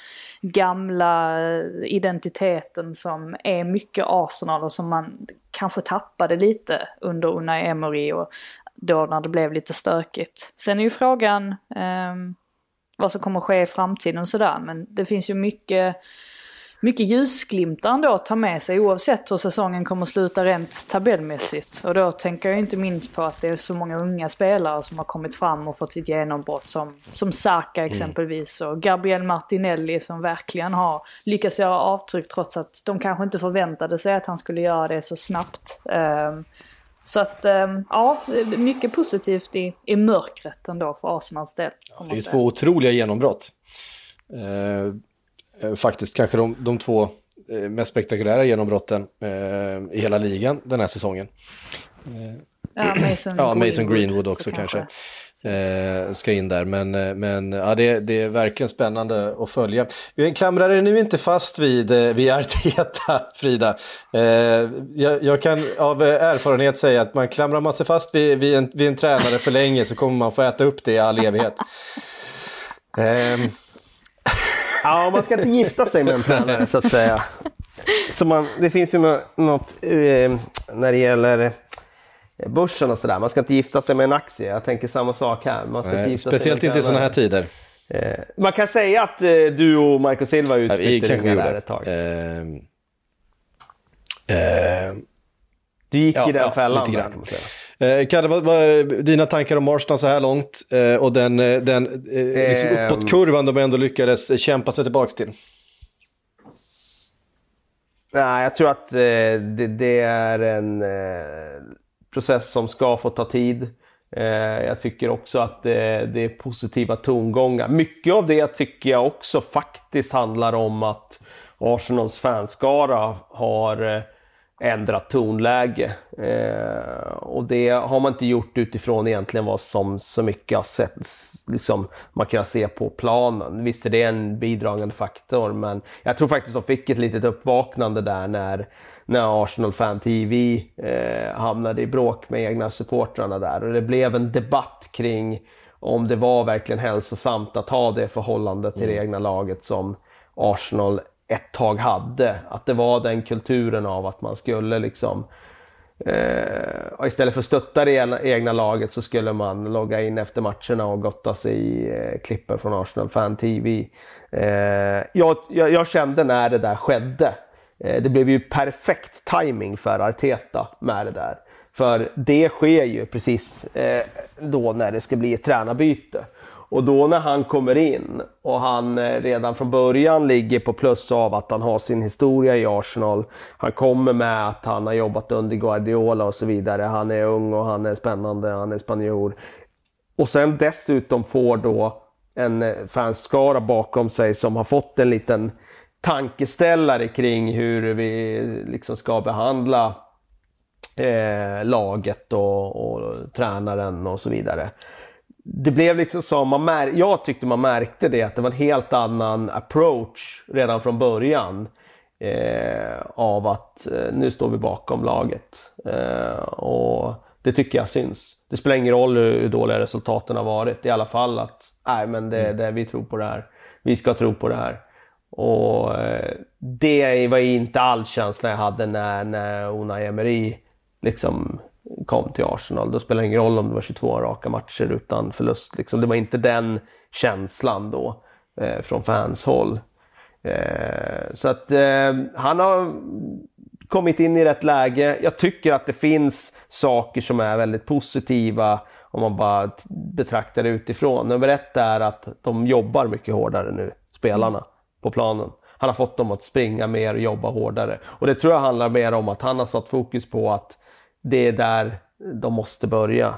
gamla identiteten som är mycket Arsenal och som man kanske tappade lite under Unai Emery och då när det blev lite stökigt. Sen är ju frågan vad som kommer ske i framtiden sådär, men det finns ju mycket ljusglimtar då att ta med sig oavsett hur säsongen kommer att sluta rent tabellmässigt. Och då tänker jag inte minst på att det är så många unga spelare som har kommit fram och fått sitt genombrott som Saka exempelvis och Gabriel Martinelli som verkligen har lyckats göra avtryck trots att de kanske inte förväntade sig att han skulle göra det så snabbt. Så att ja, mycket positivt i mörkret ändå för Arsenals del. Ja, det är ju två otroliga genombrott. Faktiskt kanske de två mest spektakulära genombrotten i hela ligan den här säsongen. Mason Greenwood också kanske. Ska in där. Men ja, det är verkligen spännande att följa. Vi klamrar nu inte fast vid Arteta, Frida. Jag kan av erfarenhet säga att klamrar man sig fast vid en tränare för länge så kommer man få äta upp det i all evighet. Ja, man ska inte gifta sig med en tränare så att säga. Så det finns ju något när det gäller börsen och sådär. Man ska inte gifta sig med en aktie. Jag tänker samma sak här. Man ska inte gifta speciellt sig inte i sådana här tider. Man kan säga att du och Marco Silva utbytte ringar där ett tag. Du gick i den fällan. Lite grann. Kalle, vad är dina tankar om Arsenal så här långt och den liksom uppåtkurvan de ändå lyckades kämpa sig tillbaka till? Nej, jag tror att det är en process som ska få ta tid. Jag tycker också att det är positiva tongångar. Mycket av det tycker jag också faktiskt handlar om att Arsenals fanskara har ändrat tonläge och det har man inte gjort utifrån egentligen vad som så mycket har sett, liksom, man kan se på planen. Visst är det en bidragande faktor, men jag tror faktiskt att de fick ett litet uppvaknande där när Arsenal Fan TV hamnade i bråk med egna supportrarna där, och det blev en debatt kring om det var verkligen hälsosamt att ha det förhållande till det egna laget som Arsenal ett tag hade, att det var den kulturen av att man skulle liksom istället för att stötta det egna laget så skulle man logga in efter matcherna och gotta sig i klippen från Arsenal Fan TV. Jag kände när det där skedde, det blev ju perfekt timing för Arteta med det där, för det sker ju precis då när det ska bli ett tränarbyte. Och då när han kommer in och han redan från början ligger på plus av att han har sin historia i Arsenal. Han kommer med att han har jobbat under Guardiola och så vidare. Han är ung och han är spännande, han är spanjor. Och sen dessutom får då en fanskara bakom sig som har fått en liten tankeställare kring hur vi liksom ska behandla laget och tränaren och så vidare. Det blev liksom som jag tyckte man märkte det, att det var en helt annan approach redan från början av att nu står vi bakom laget och det tycker jag syns. Det spelar ingen roll hur dåliga resultaten har varit, i alla fall att men vi tror på det här, vi ska tro på det här. Och det var inte all känsla jag hade när Unai Emery liksom kom till Arsenal. Då spelar det ingen roll om det var 22 raka matcher utan förlust. Liksom. Det var inte den känslan då från fanshåll. Så att han har kommit in i rätt läge. Jag tycker att det finns saker som är väldigt positiva om man bara betraktar det utifrån. Nummer ett är att de jobbar mycket hårdare nu, spelarna, på planen. Han har fått dem att springa mer och jobba hårdare. Och det tror jag handlar mer om att han har satt fokus på att det är där de måste börja.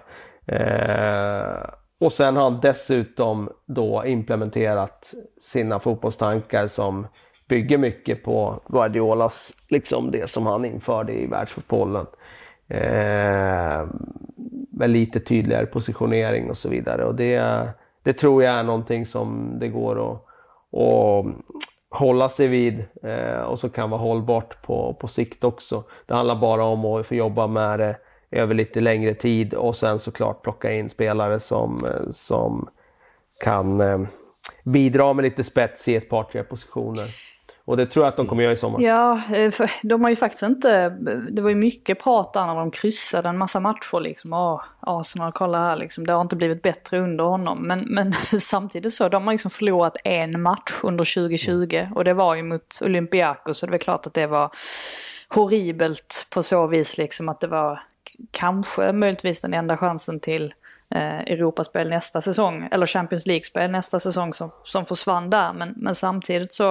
Och sen har han dessutom då implementerat sina fotbollstankar som bygger mycket på Guardiolas, liksom det som han införde i världsfotbollen. med lite tydligare positionering och så vidare. Och det tror jag är någonting som det går att hålla sig vid och så kan vara hållbart på sikt också. Det handlar bara om att få jobba med det över lite längre tid och sen såklart plocka in spelare som kan bidra med lite spets i ett par tre positioner. Och det tror jag att de kommer göra i sommar. Ja, de har ju faktiskt inte... Det var ju mycket prat när de kryssade en massa matcher. Liksom. Arsenal, kolla här. Liksom. Det har inte blivit bättre under honom. Men samtidigt så, de har liksom förlorat en match under 2020. Mm. Och det var ju mot Olympiakos. Så det var klart att det var horribelt på så vis. Liksom, att det var kanske möjligtvis den enda chansen till Europaspel nästa säsong eller Champions League-spel nästa säsong som försvann där, men samtidigt så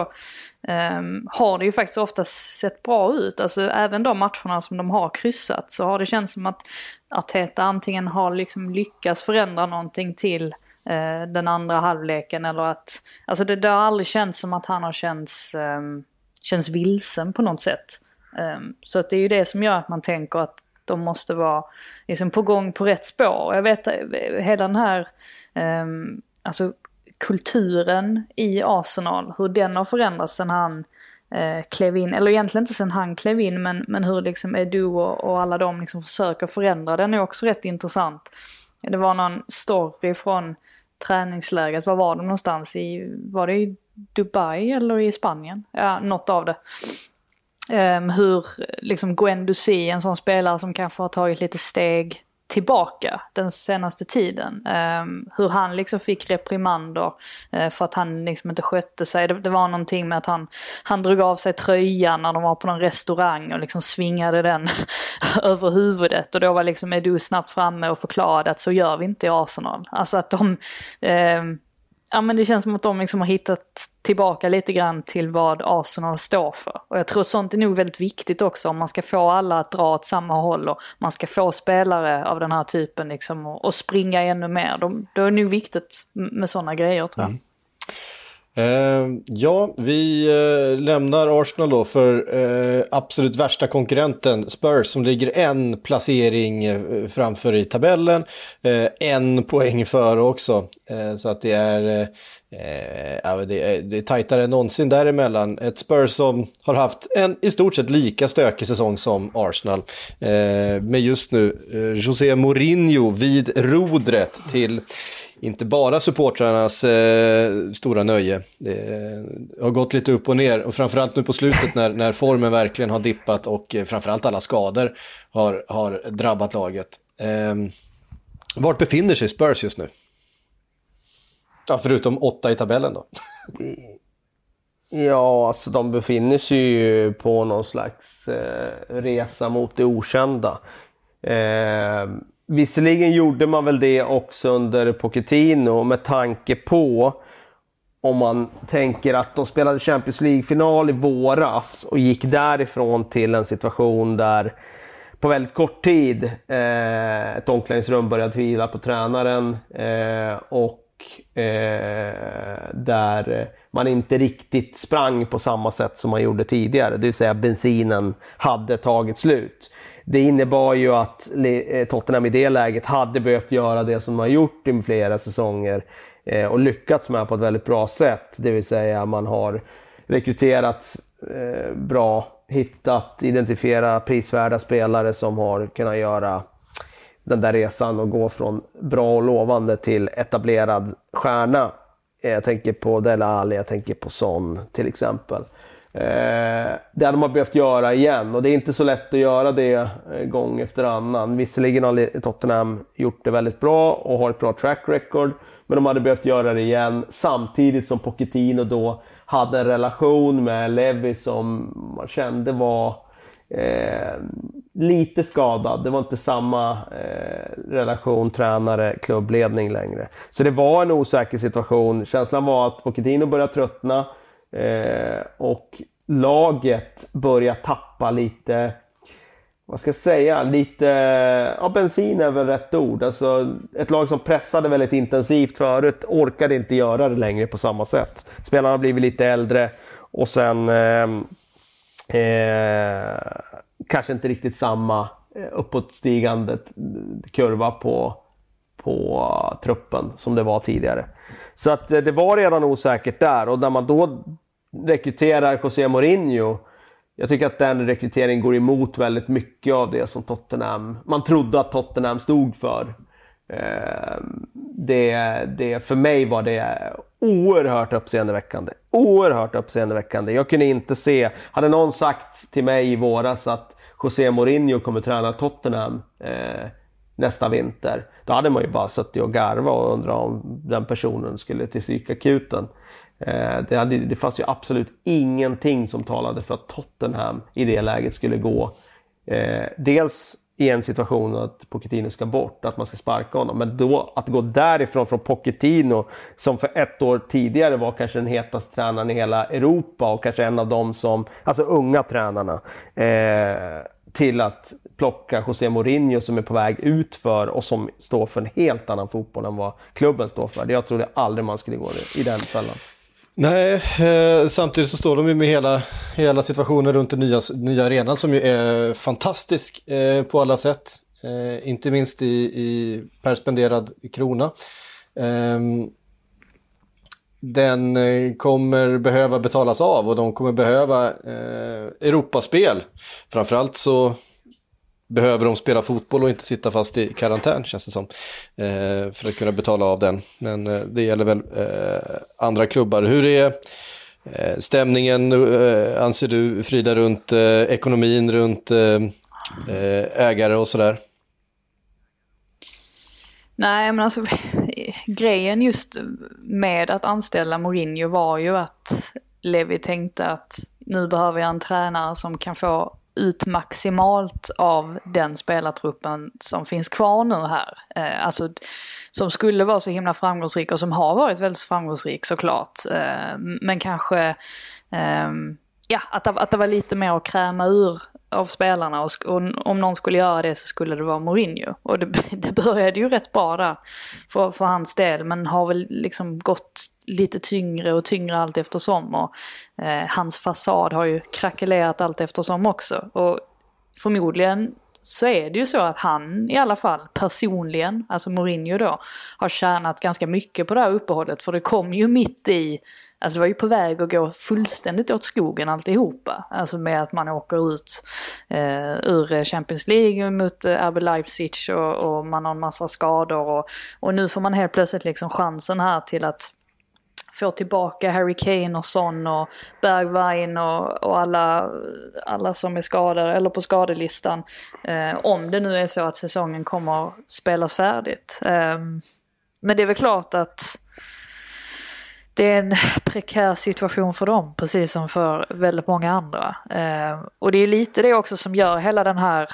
har det ju faktiskt ofta sett bra ut, alltså även de matcherna som de har kryssat så har det känts som att Arteta antingen har liksom lyckats förändra någonting till den andra halvleken eller att, alltså det har aldrig känts som att han har känns vilsen på något sätt, så att det är ju det som gör att man tänker att de måste vara liksom på gång på rätt spår. Jag vet hela den här alltså kulturen i Arsenal, hur den har förändrats sen han klev in, eller egentligen inte sen han klev in, men hur liksom Edu och alla de liksom försöker förändra den är också rätt intressant. Det var någon story från träningslägret, var var de någonstans? Var det i Dubai eller i Spanien? Ja, något av det. Hur liksom Guendouzi, en sån spelare som kanske har tagit lite steg tillbaka den senaste tiden, hur han liksom fick reprimander för att han liksom inte skötte sig. Det var någonting med att han drog av sig tröjan när de var på någon restaurang och liksom svingade den över huvudet, och då var liksom Edu snabbt framme och förklarade att så gör vi inte i Arsenal. Alltså att de... Ja, men det känns som att de liksom har hittat tillbaka lite grann till vad Arsenal står för. Och jag tror att sånt är nog väldigt viktigt också, om man ska få alla att dra åt samma håll och man ska få spelare av den här typen liksom och springa ännu mer. Då är det nog viktigt med sådana grejer, tror jag. Mm. Ja, vi lämnar Arsenal då för absolut värsta konkurrenten Spurs, som ligger en placering framför i tabellen, en poäng före också, så att det är det är tajtare än någonsin däremellan. Ett Spurs som har haft en i stort sett lika stökig säsong som Arsenal, med just nu Jose Mourinho vid rodret till inte bara supportrarnas stora nöje. Det har gått lite upp och ner. Och framförallt nu på slutet när formen verkligen har dippat och framförallt alla skador har drabbat laget. Vart befinner sig Spurs just nu? Ja, förutom 8 i tabellen då. Ja, alltså de befinner sig ju på någon slags resa mot det okända. Visserligen gjorde man väl det också under Pochettino, med tanke på, om man tänker att de spelade Champions League-final i våras och gick därifrån till en situation där på väldigt kort tid ett omklädningsrum började tvivla på tränaren och där man inte riktigt sprang på samma sätt som man gjorde tidigare. Det vill säga bensinen hade tagit slut. Det innebar ju att Tottenham i det läget hade behövt göra det som man gjort i flera säsonger och lyckats med på ett väldigt bra sätt. Det vill säga man har rekryterat bra, hittat, identifiera prisvärda spelare som har kunnat göra den där resan och gå från bra och lovande till etablerad stjärna. Jag tänker på Dele Alli, jag tänker på Son till exempel. Det hade man behövt göra igen, och det är inte så lätt att göra det gång efter annan. Visserligen har Tottenham gjort det väldigt bra och har ett bra track record, men de hade behövt göra det igen, samtidigt som Pochettino då hade en relation med Levy som man kände var lite skadad. Det var inte samma relation tränare-klubbledning längre, så det var en osäker situation. Känslan var att Pochettino började tröttna och laget börjar tappa lite, vad ska jag säga, lite, ja, bensin är väl rätt ord. Alltså, ett lag som pressade väldigt intensivt förut orkade inte göra det längre på samma sätt. Spelarna har blivit lite äldre och sen kanske inte riktigt samma uppåtstigande kurva på truppen som det var tidigare. Så att det var redan osäkert där, och när man då rekryterar Jose Mourinho, jag tycker att den rekryteringen går emot väldigt mycket av det som Tottenham, man trodde att Tottenham stod för. Det för mig var det oerhört uppseendeväckande. Jag kunde inte se, hade någon sagt till mig i våras att Jose Mourinho kommer träna Tottenham nästa vinter, då hade man ju bara suttit och garva och undrat om den personen skulle till psykakuten. Det fanns ju absolut ingenting som talade för att Tottenham i det läget skulle gå dels i en situation att Pochettino ska bort, att man ska sparka honom, men då att gå därifrån från Pochettino, som för ett år tidigare var kanske den hetaste tränaren i hela Europa och kanske en av dem som, alltså unga tränarna, till att plocka Jose Mourinho som är på väg ut för och som står för en helt annan fotboll än vad klubben står för. Jag trodde aldrig man skulle gå i den fällan. Nej, samtidigt så står de ju med hela situationen runt den nya arenan som ju är fantastisk på alla sätt. Inte minst i per spenderad krona. Den kommer behöva betalas av, och de kommer behöva Europaspel. Framförallt så behöver de spela fotboll och inte sitta fast i karantän, känns det som, för att kunna betala av den. Men det gäller väl andra klubbar. Hur är stämningen, anser du, Frida, runt ekonomin, runt ägare och sådär? Nej, men alltså grejen just med att anställa Mourinho var ju att Levi tänkte att nu behöver jag en tränare som kan få ut maximalt av den spelartruppen som finns kvar nu här. Alltså som skulle vara så himla framgångsrik och som har varit väldigt framgångsrik såklart. Men kanske att det var lite mer att kräma ur av spelarna, och om någon skulle göra det så skulle det vara Mourinho. Och det började ju rätt bra där för hans del, men har väl liksom gått lite tyngre och tyngre allt eftersom, och hans fasad har ju krackelerat allt eftersom också. Och förmodligen så är det ju så att han i alla fall personligen, alltså Mourinho då, har tjänat ganska mycket på det här uppehållet, för det kom ju mitt i, alltså det var ju på väg att gå fullständigt åt skogen alltihopa. Alltså med att man åker ut ur Champions League mot RB Leipzig, och man har en massa skador, och nu får man helt plötsligt liksom chansen här till att få tillbaka Harry Kane och Son och Bergwijn och alla som är skadade eller på skadelistan, om det nu är så att säsongen kommer att spelas färdigt. Men det är väl klart att det är en prekär situation för dem, precis som för väldigt många andra. Och det är lite det också som gör hela den här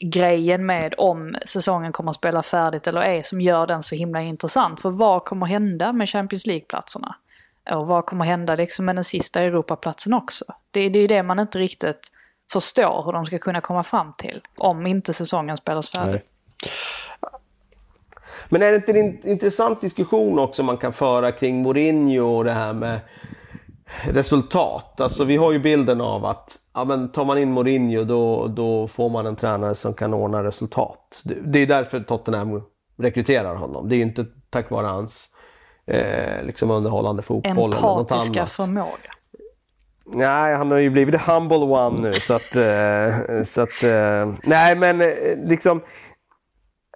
grejen med om säsongen kommer att spela färdigt eller ej, som gör den så himla intressant. För vad kommer hända med Champions League-platserna? Och vad kommer hända liksom med den sista Europaplatsen också? Det är ju det man inte riktigt förstår hur de ska kunna komma fram till om inte säsongen spelas färdigt. Nej. Men är det inte en intressant diskussion också man kan föra kring Mourinho och det här med resultat? Alltså vi har ju bilden av att tar man in Mourinho då får man en tränare som kan ordna resultat. Det är därför Tottenham rekryterar honom. Det är ju inte tack vare hans liksom underhållande fotboll eller något annat. Empatiska förmåga. Nej, han har ju blivit the humble one nu. Så att nej, men liksom,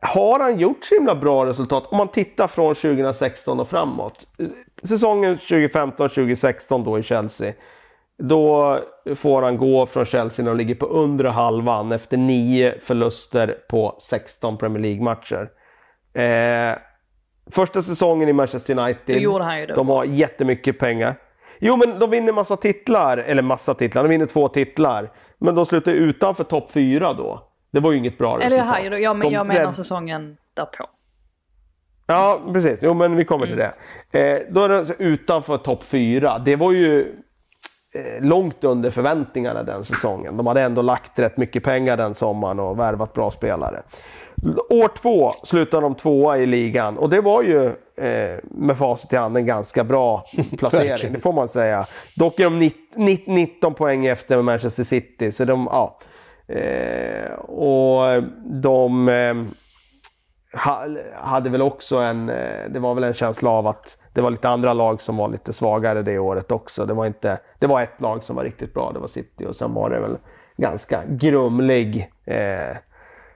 har han gjort så himla bra resultat om man tittar från 2016 och framåt? Säsongen 2015-2016 då i Chelsea, då får han gå från Chelsea när han ligger på undre halvan efter 9 förluster på 16 Premier League-matcher. Första säsongen i Manchester United, det gjorde han ju då. De har jättemycket pengar. Jo, men de vinner massa titlar. De vinner 2 titlar, men de slutar utanför topp 4 då. Det var ju inget bra resultat. Eller jag menar säsongen därpå. Ja, precis. Jo, men vi kommer till det. Då är det utanför topp 4. Det var ju långt under förväntningarna den säsongen. De hade ändå lagt rätt mycket pengar den sommaren och värvat bra spelare. År 2 slutade de 2:a i ligan. Och det var ju med facit i hand en ganska bra placering. Det får man säga. Dock är de 19 poäng efter Manchester City. Så de, ja... Och de hade väl också det var väl en känsla av att det var lite andra lag som var lite svagare det året också. Det var ett lag som var riktigt bra, det var City, och sen var det väl ganska grumlig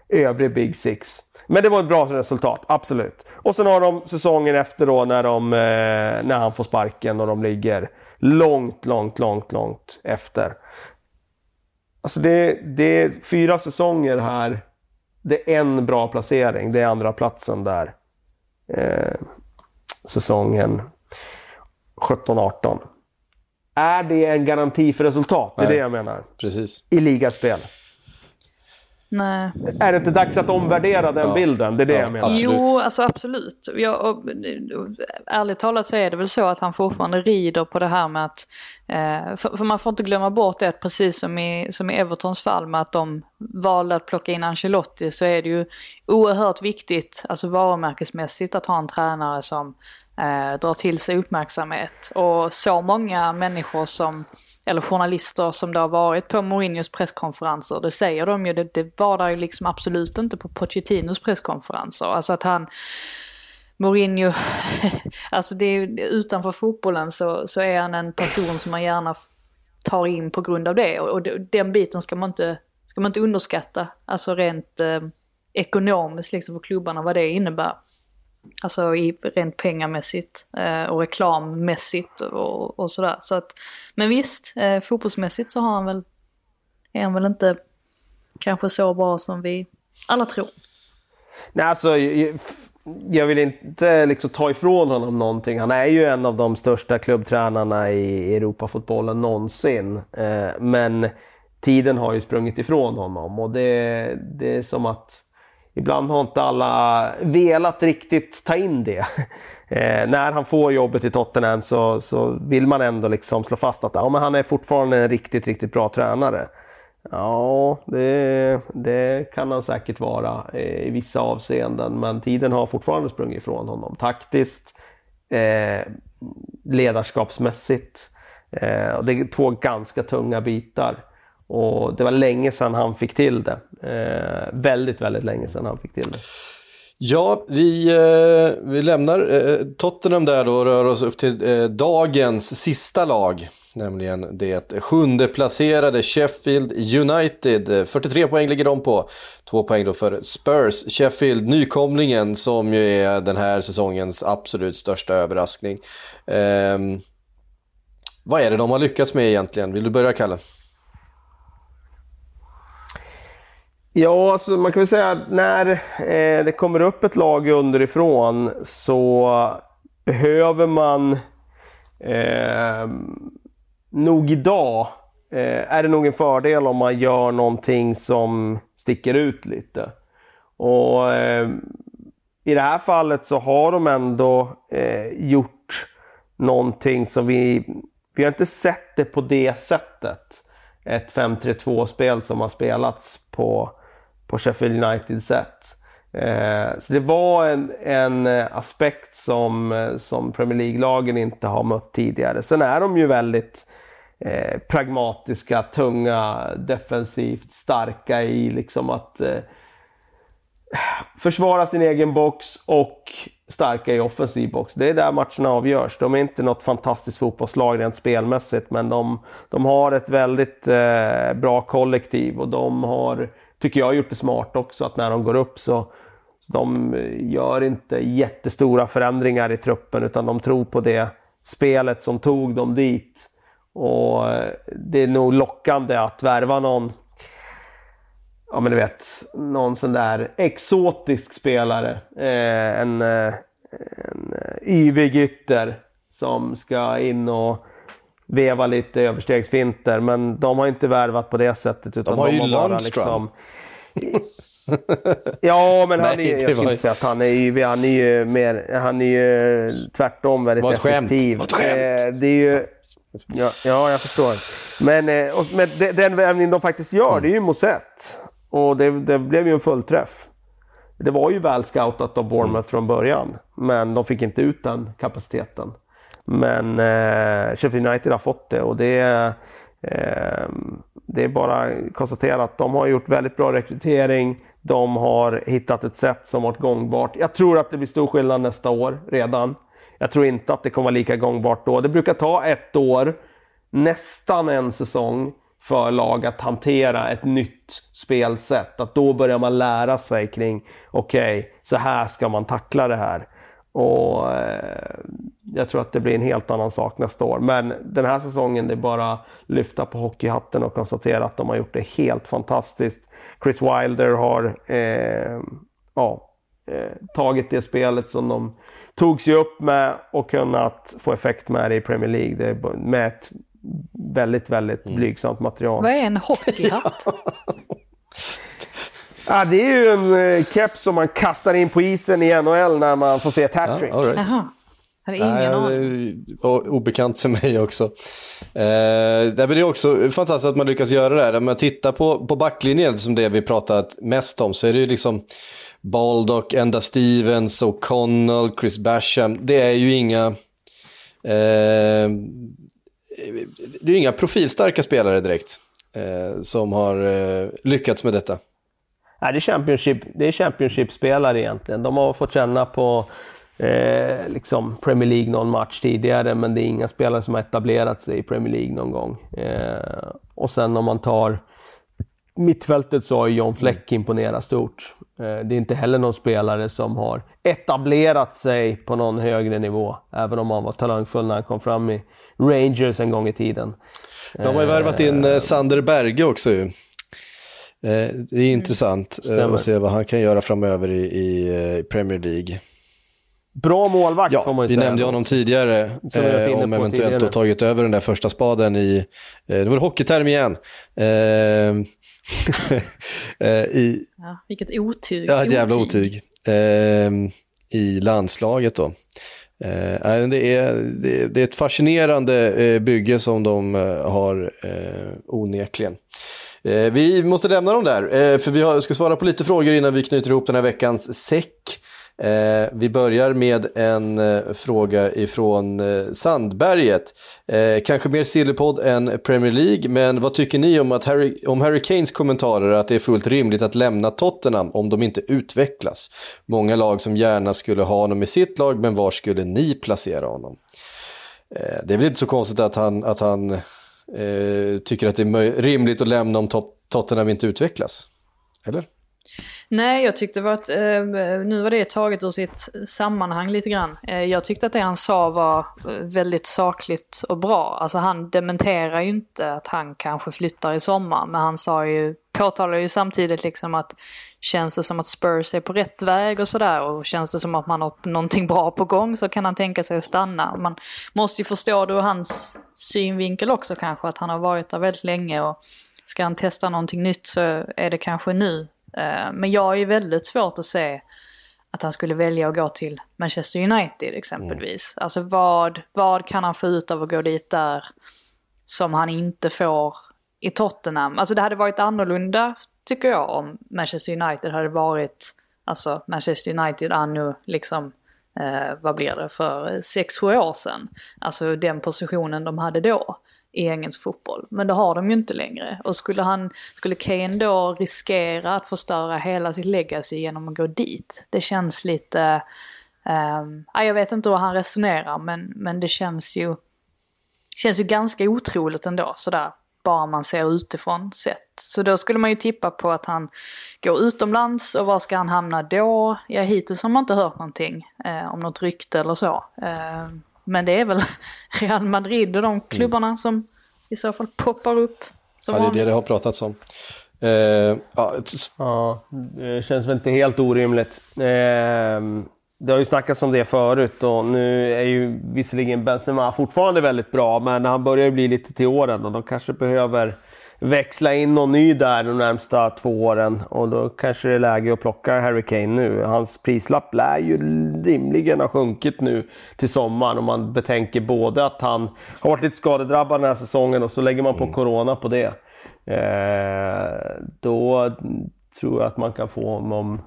övrig Big Six. Men det var ett bra resultat, absolut. Och sen har de säsongen efter då när han får sparken och de ligger långt efter. Alltså det är 4 säsonger här. Det är en bra placering. Det är andra platsen där. Säsongen 17-18. Är det en garanti för resultat? Det är det jag menar. Precis. I ligaspel. Nej. Är det inte dags att omvärdera den bilden? Det är det jag menar. Absolut. Jo, alltså absolut. Ärligt talat så är det väl så att han fortfarande rider på det här med att... För man får inte glömma bort det, att precis som i Evertons fall med att de valde att plocka in Ancelotti, så är det ju oerhört viktigt, alltså varumärkesmässigt, att ha en tränare som drar till sig uppmärksamhet. Och så många människor som... eller journalister som det har varit på Mourinhos presskonferenser, det säger de ju, det var där ju liksom absolut inte på Pochettinos presskonferenser. Alltså att Mourinho alltså det är utanför fotbollen, så är han en person som man gärna tar in på grund av det, och den biten ska man inte underskatta, alltså rent ekonomiskt liksom för klubbarna, vad det innebär. Alltså rent pengamässigt och reklammässigt och sådär. Så att, men visst, fotbollsmässigt så har är han väl inte kanske så bra som vi alla tror. Nej, alltså jag vill inte liksom ta ifrån honom någonting. Han är ju en av de största klubbtränarna i Europafotbollen någonsin. Men tiden har ju sprungit ifrån honom, och det är som att ibland har inte alla velat riktigt ta in det. När han får jobbet i Tottenham så vill man ändå liksom slå fast att men han är fortfarande en riktigt bra tränare. Ja, det kan han säkert vara i vissa avseenden, men tiden har fortfarande sprungit ifrån honom. Taktiskt, ledarskapsmässigt. Och det är 2 ganska tunga bitar. Och det var länge sedan han fick till det. Väldigt länge sedan han fick till det. Ja, vi lämnar Tottenham där då, rör oss upp till dagens sista lag. Nämligen det 7:e placerade Sheffield United. 43 poäng ligger de på. 2 poäng då för Spurs. Sheffield, nykomlingen, som ju är den här säsongens absolut största överraskning. Vad är det de har lyckats med egentligen? Vill du börja, Kalle? Ja, alltså man kan väl säga att när det kommer upp ett lag underifrån så behöver man nog idag är det nog en fördel om man gör någonting som sticker ut lite. Och i det här fallet så har de ändå gjort någonting som vi har inte sett det på det sättet. Ett 5-3-2-spel som har spelats på Sheffield United sätt. Så det var en aspekt som Premier League-lagen inte har mött tidigare. Sen är de ju väldigt pragmatiska, tunga, defensivt starka i liksom att försvara sin egen box och starka i offensiv box. Det är där matcherna avgörs. De är inte något fantastiskt fotbollslag rent spelmässigt, men de har ett väldigt bra kollektiv, och de har, tycker jag, gjort det smart också att när de går upp så de gör inte jättestora förändringar i truppen, utan de tror på det spelet som tog dem dit. Och det är nog lockande att värva någon men du vet, någon sån där exotisk spelare, en yvig ytter som ska in och veva lite överstegsfinter, men de har inte värvat på det sättet, utan de har bara Lundström. Liksom ja, men han är, jag skulle säga att han är yvig, han är ju tvärtom väldigt effektiv. Det är ju ja, jag förstår. Men den värvning de faktiskt gör, det är ju Mosett. Och det blev ju en fullträff. Det var ju väl scoutat av Bournemouth från början. Men de fick inte ut den kapaciteten. Men Sheffield United har fått det. Och det, Det är bara att konstatera att de har gjort väldigt bra rekrytering. De har hittat ett sätt som varit gångbart. Jag tror att det blir stor skillnad nästa år redan. Jag tror inte att det kommer vara lika gångbart då. Det brukar ta ett år, nästan en säsong, för lag att hantera ett nytt spelsätt. Att då börjar man lära sig kring, okej, så här ska man tackla det här. Och jag tror att det blir en helt annan sak nästa år. Men den här säsongen, det är bara lyfta på hockeyhatten och konstatera att de har gjort det helt fantastiskt. Chris Wilder har tagit det spelet som de tog sig upp med och kunnat få effekt med det i Premier League. Det är med ett väldigt, väldigt blygsamt material. Vad är en hockeyhatt? Ja, det är ju en keps som man kastar in på isen i NHL när man får se ett hat-trick. Ja, all right. Jaha. Det är ingen obekant för mig också. Det är också fantastiskt att man lyckas göra det här. Om man tittar på backlinjen som det vi pratat mest om, så är det ju liksom Baldock, Enda Stevens, O'Connell, Chris Basham. Det är ju inga profilstarka spelare direkt som har lyckats med detta. Nej, det är Championship-spelare egentligen. De har fått känna på Premier League någon match tidigare, men det är inga spelare som har etablerat sig i Premier League någon gång. Och sen om man tar mittfältet så har John Fleck imponerat stort. Det är inte heller någon spelare som har etablerat sig på någon högre nivå, även om han var talangfull när han kom fram i Rangers en gång i tiden. De har ju värvat in Sander Berge också ju. Det är intressant att se vad han kan göra framöver i Premier League. Bra målvakt, får man ju säga. Vi nämnde honom tidigare om eventuellt och tagit över den där första spaden i det var hockeyterm igen. Vilket otyg. Ja, ett jävla otyg. I landslaget då. Det är ett fascinerande bygge som de har onekligen. Vi måste lämna dem där, för vi ska svara på lite frågor innan vi knyter ihop den här veckans säck. Vi börjar med en fråga ifrån Sandberget. Kanske mer Sillypodd än Premier League, men vad tycker ni om Harry Kanes kommentarer att det är fullt rimligt att lämna Tottenham om de inte utvecklas? Många lag som gärna skulle ha honom i sitt lag, men var skulle ni placera honom? Det är väl inte så konstigt att han tycker att det är rimligt att lämna om Tottenham inte utvecklas, eller? Nej, jag tyckte att nu var det taget ur sitt sammanhang lite grann. Jag tyckte att det han sa var väldigt sakligt och bra. Alltså han dementerar ju inte att han kanske flyttar i sommar, men han påtalar ju samtidigt liksom att känns det som att Spurs är på rätt väg och sådär, och känns det som att man har någonting bra på gång så kan han tänka sig att stanna. Man måste ju förstå det ur hans synvinkel också kanske, att han har varit där väldigt länge och ska han testa någonting nytt så är det kanske nu. Men jag är ju väldigt svårt att se att han skulle välja att gå till Manchester United exempelvis. Alltså vad kan han få ut av att gå dit där som han inte får i Tottenham? Alltså det hade varit annorlunda tycker jag om Manchester United hade varit Manchester United anno vad blir det för 6-7 år sedan. Alltså den positionen de hade då i engelsk fotboll. Men det har de ju inte längre. Och skulle Kane då riskera att förstöra hela sitt legacy genom att gå dit? Det känns lite... jag vet inte hur han resonerar, men det känns ju ganska otroligt ändå, sådär, bara man ser utifrån sett. Så då skulle man ju tippa på att han går utomlands, och var ska han hamna då? Jag hittills har man inte hört någonting om något rykte eller så. Men det är väl Real Madrid och de klubbarna som i så fall poppar upp. Ja, det är det har pratats om. Det känns väl inte helt orimligt. Det har ju snackats om det förut, och nu är ju visserligen Benzema fortfarande väldigt bra, men han börjar ju bli lite till åren och de kanske behöver växla in någon ny där de närmsta 2 åren, och då kanske det är läge att plocka Harry Kane nu. Hans prislapp lär ju rimligen ha sjunkit nu till sommaren, om man betänker både att han har varit lite skadedrabbad den här säsongen och så lägger man på corona på det. Då tror jag att man kan få honom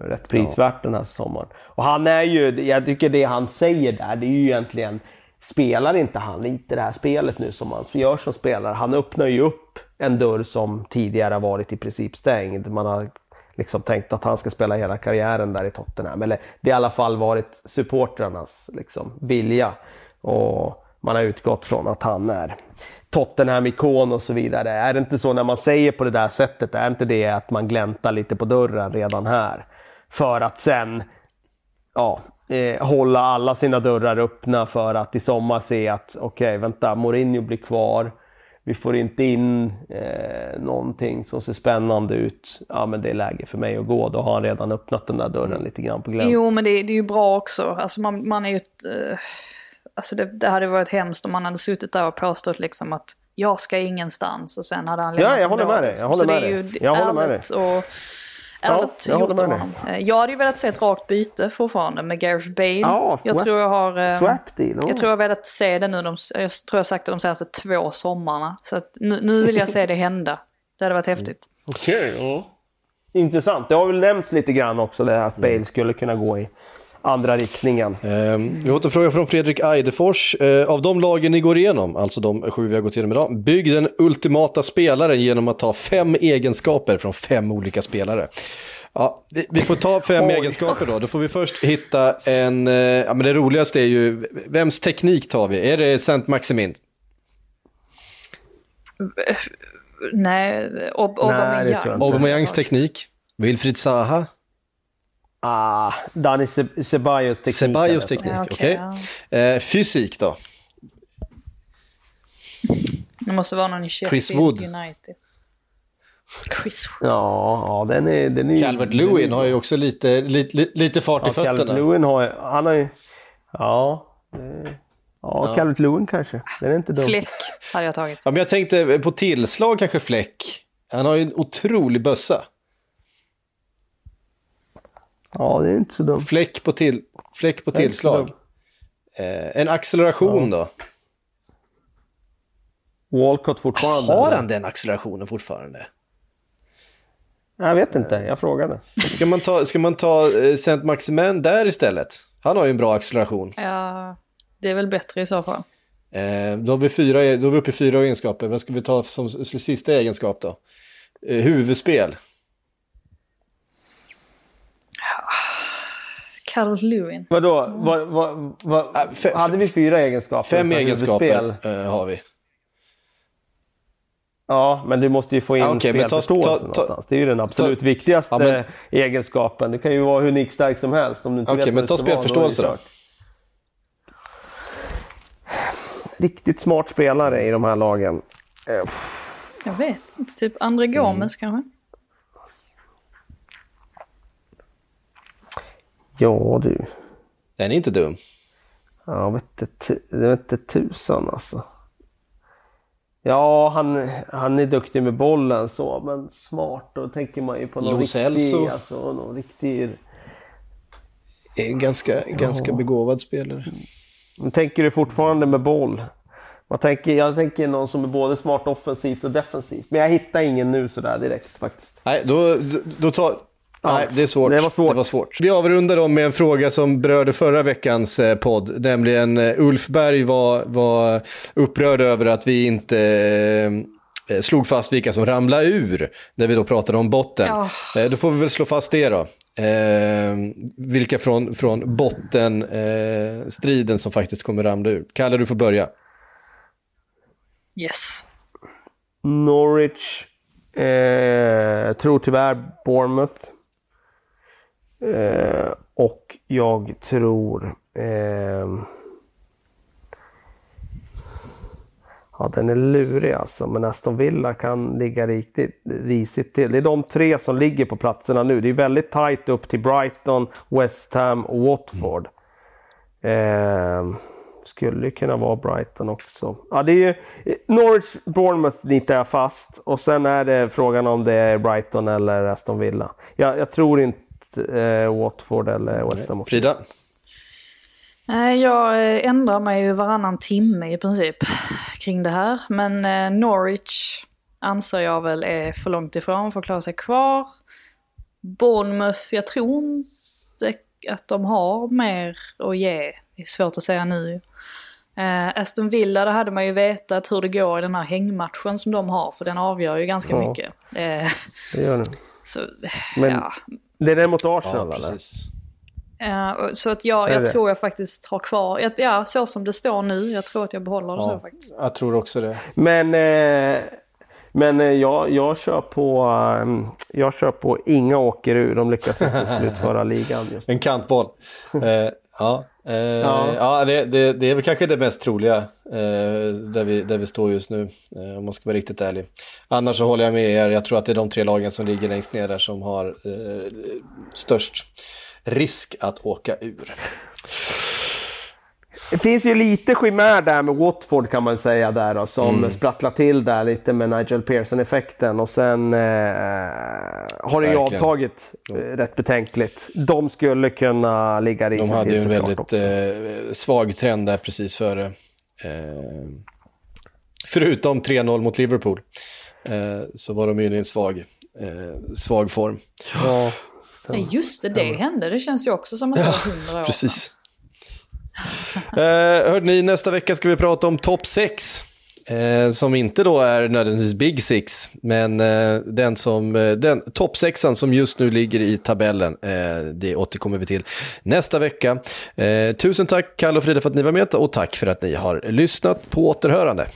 rätt prisvärt den här sommaren. Och han är ju, jag tycker det han säger där, det är ju egentligen, spelar inte han lite det här spelet nu som han gör som spelare? Han öppnar ju upp en dörr som tidigare har varit i princip stängd. Man har liksom tänkt att han ska spela hela karriären där i Tottenham. Eller det har i alla fall varit supportrarnas liksom vilja. Och man har utgått från att han är Tottenham-ikon och så vidare. Är det inte så när man säger på det där sättet? Är inte det att man gläntar lite på dörren redan här? För att sen hålla alla sina dörrar öppna för att i sommar se att okej, vänta, Mourinho blir kvar. Vi får inte in någonting som ser spännande ut. Ja, men det är läge för mig att gå. Då har han redan öppnat den där dörren lite grann på glänt. Jo, men det är ju bra också. Alltså man är ju ett... Alltså det hade varit hemskt om man hade suttit där och påstått liksom att jag ska ingenstans och sen hade han lämnat. Ja, jag håller med dig. Jag hade ju velat se ett rakt byte fortfarande med Gareth Bale. Ja, jag tror jag velat se det nu. Jag tror jag sagt det de senaste 2 sommarna. Så att nu vill jag se det hända. Det hade varit häftigt. Okej. Intressant. Det har väl nämnt lite grann också det här att Bale skulle kunna gå i andra riktningen. Vi har återfråga från Fredrik Eidefors. Av de lagen ni går igenom, alltså de 7 vi har gått igenom idag, bygg den ultimata spelaren genom att ta 5 egenskaper från 5 olika spelare. Ja, vi får ta 5 egenskaper då. Då får vi först hitta en... Ja, men det roligaste är ju, vems teknik tar vi? Är det Saint-Maximin? Nej, Aubameyangs teknik. Wilfried Zaha. Dani Ceballos teknik. Okej. Fysik då? Det måste vara någon i Sheffield United. Chris Wood. Ja, den är Calvert Lewin har ju också lite fart i fötterna. Calvert Lewin har ju Calvert Lewin kanske. Den är inte dum. Fläck hade jag tagit. Ja, men jag tänkte på tillslag kanske Fläck. Han har ju en otrolig bössa. Ja, det är inte så dumt. Fläck på tillslag. En acceleration då. Walcott fortfarande. Har han den accelerationen fortfarande? Jag vet inte, jag frågade. Ska man ta Saint-Maximin där istället? Han har ju en bra acceleration. Ja, det är väl bättre i så fall. Då är vi uppe i 4 egenskaper. Vad ska vi ta som sista egenskap då? Huvudspel. Carol Lewin. Vadå? Hade vi 4 egenskaper? 5 egenskaper har vi. Ja, men du måste ju få in spelförståelse någonstans. Det är ju den absolut viktigaste egenskapen. Det kan ju vara hur nickstark som helst. Okej, men ta spelförståelse då. Riktigt smart spelare i de här lagen. Jag vet inte. Typ Andre Gomes kanske. Ja, du. Den är inte dum. Ja, vet inte tusan alltså. Ja, han är duktig med bollen så, men smart, då tänker man ju på någon riktig, alltså någon riktig är ganska begåvad spelare. Men tänker du fortfarande med boll? Jag tänker någon som är både smart offensivt och defensivt, men jag hittar ingen nu så där direkt faktiskt. Nej, då tar Nej, det är svårt. Det var svårt. Vi avrundar då med en fråga som berörde förra veckans podd. Nämligen Ulf Berg var upprörd över att vi inte slog fast vilka som ramlade ur när vi då pratade om botten. Ja. Då får vi väl slå fast det då. Vilka från botten striden som faktiskt kommer ramla ur. Kalle, du får börja. Yes. Norwich. Tror tyvärr Bournemouth. Och jag tror den är lurig alltså, men Aston Villa kan ligga risigt till. Det är de 3 som ligger på platserna nu. Det är väldigt tajt upp till Brighton, West Ham och Watford. Skulle kunna vara Brighton också. Ja, det är ju Norwich, Bournemouth nitar jag fast. Och sen är det frågan om det är Brighton eller Aston Villa. Jag tror inte Watford eller West Ham. Frida? Jag ändrar mig ju varannan timme i princip kring det här. Men Norwich anser jag väl är för långt ifrån för att klara sig kvar. Bournemouth, jag tror inte att de har mer att ge. Det är svårt att säga nu. Aston Villa, där hade man ju vetat hur det går i den här hängmatchen som de har, för den avgör ju ganska mycket. Det gör den. Så, men ja. Det är den mot Arsenal, ja, precis. Så att jag tror jag faktiskt har kvar, ja, så som det står nu, jag tror att jag behåller det, ja, så faktiskt. Jag tror också det. Men jag kör på inga åker ur, de lyckas inte slutföra ligan just. En kantboll. Ja, det är väl kanske det mest troliga där vi står just nu, om man ska vara riktigt ärlig. Annars så håller jag med er, jag tror att det är de tre lagen som ligger längst ner där som har störst risk att åka ur. Det finns ju lite skimär där med Watford, kan man säga, där då, som sprattlar till där lite med Nigel Pearson-effekten, och sen har det ju avtagit rätt betänkligt. De skulle kunna ligga i. De hade ju en väldigt svag trend där precis före. Förutom 3-0 mot Liverpool så var de ju i en svag form. Ja. Nej, just det hände. Det känns ju också som att det var 100 år. Precis. Hörde ni, nästa vecka ska vi prata om topp 6, som inte då är nödvändigtvis Big Six, men den topp 6an som just nu ligger i tabellen, det återkommer vi till nästa vecka. Tusen tack Kalle och Frida för att ni var med, och tack för att ni har lyssnat. På återhörande.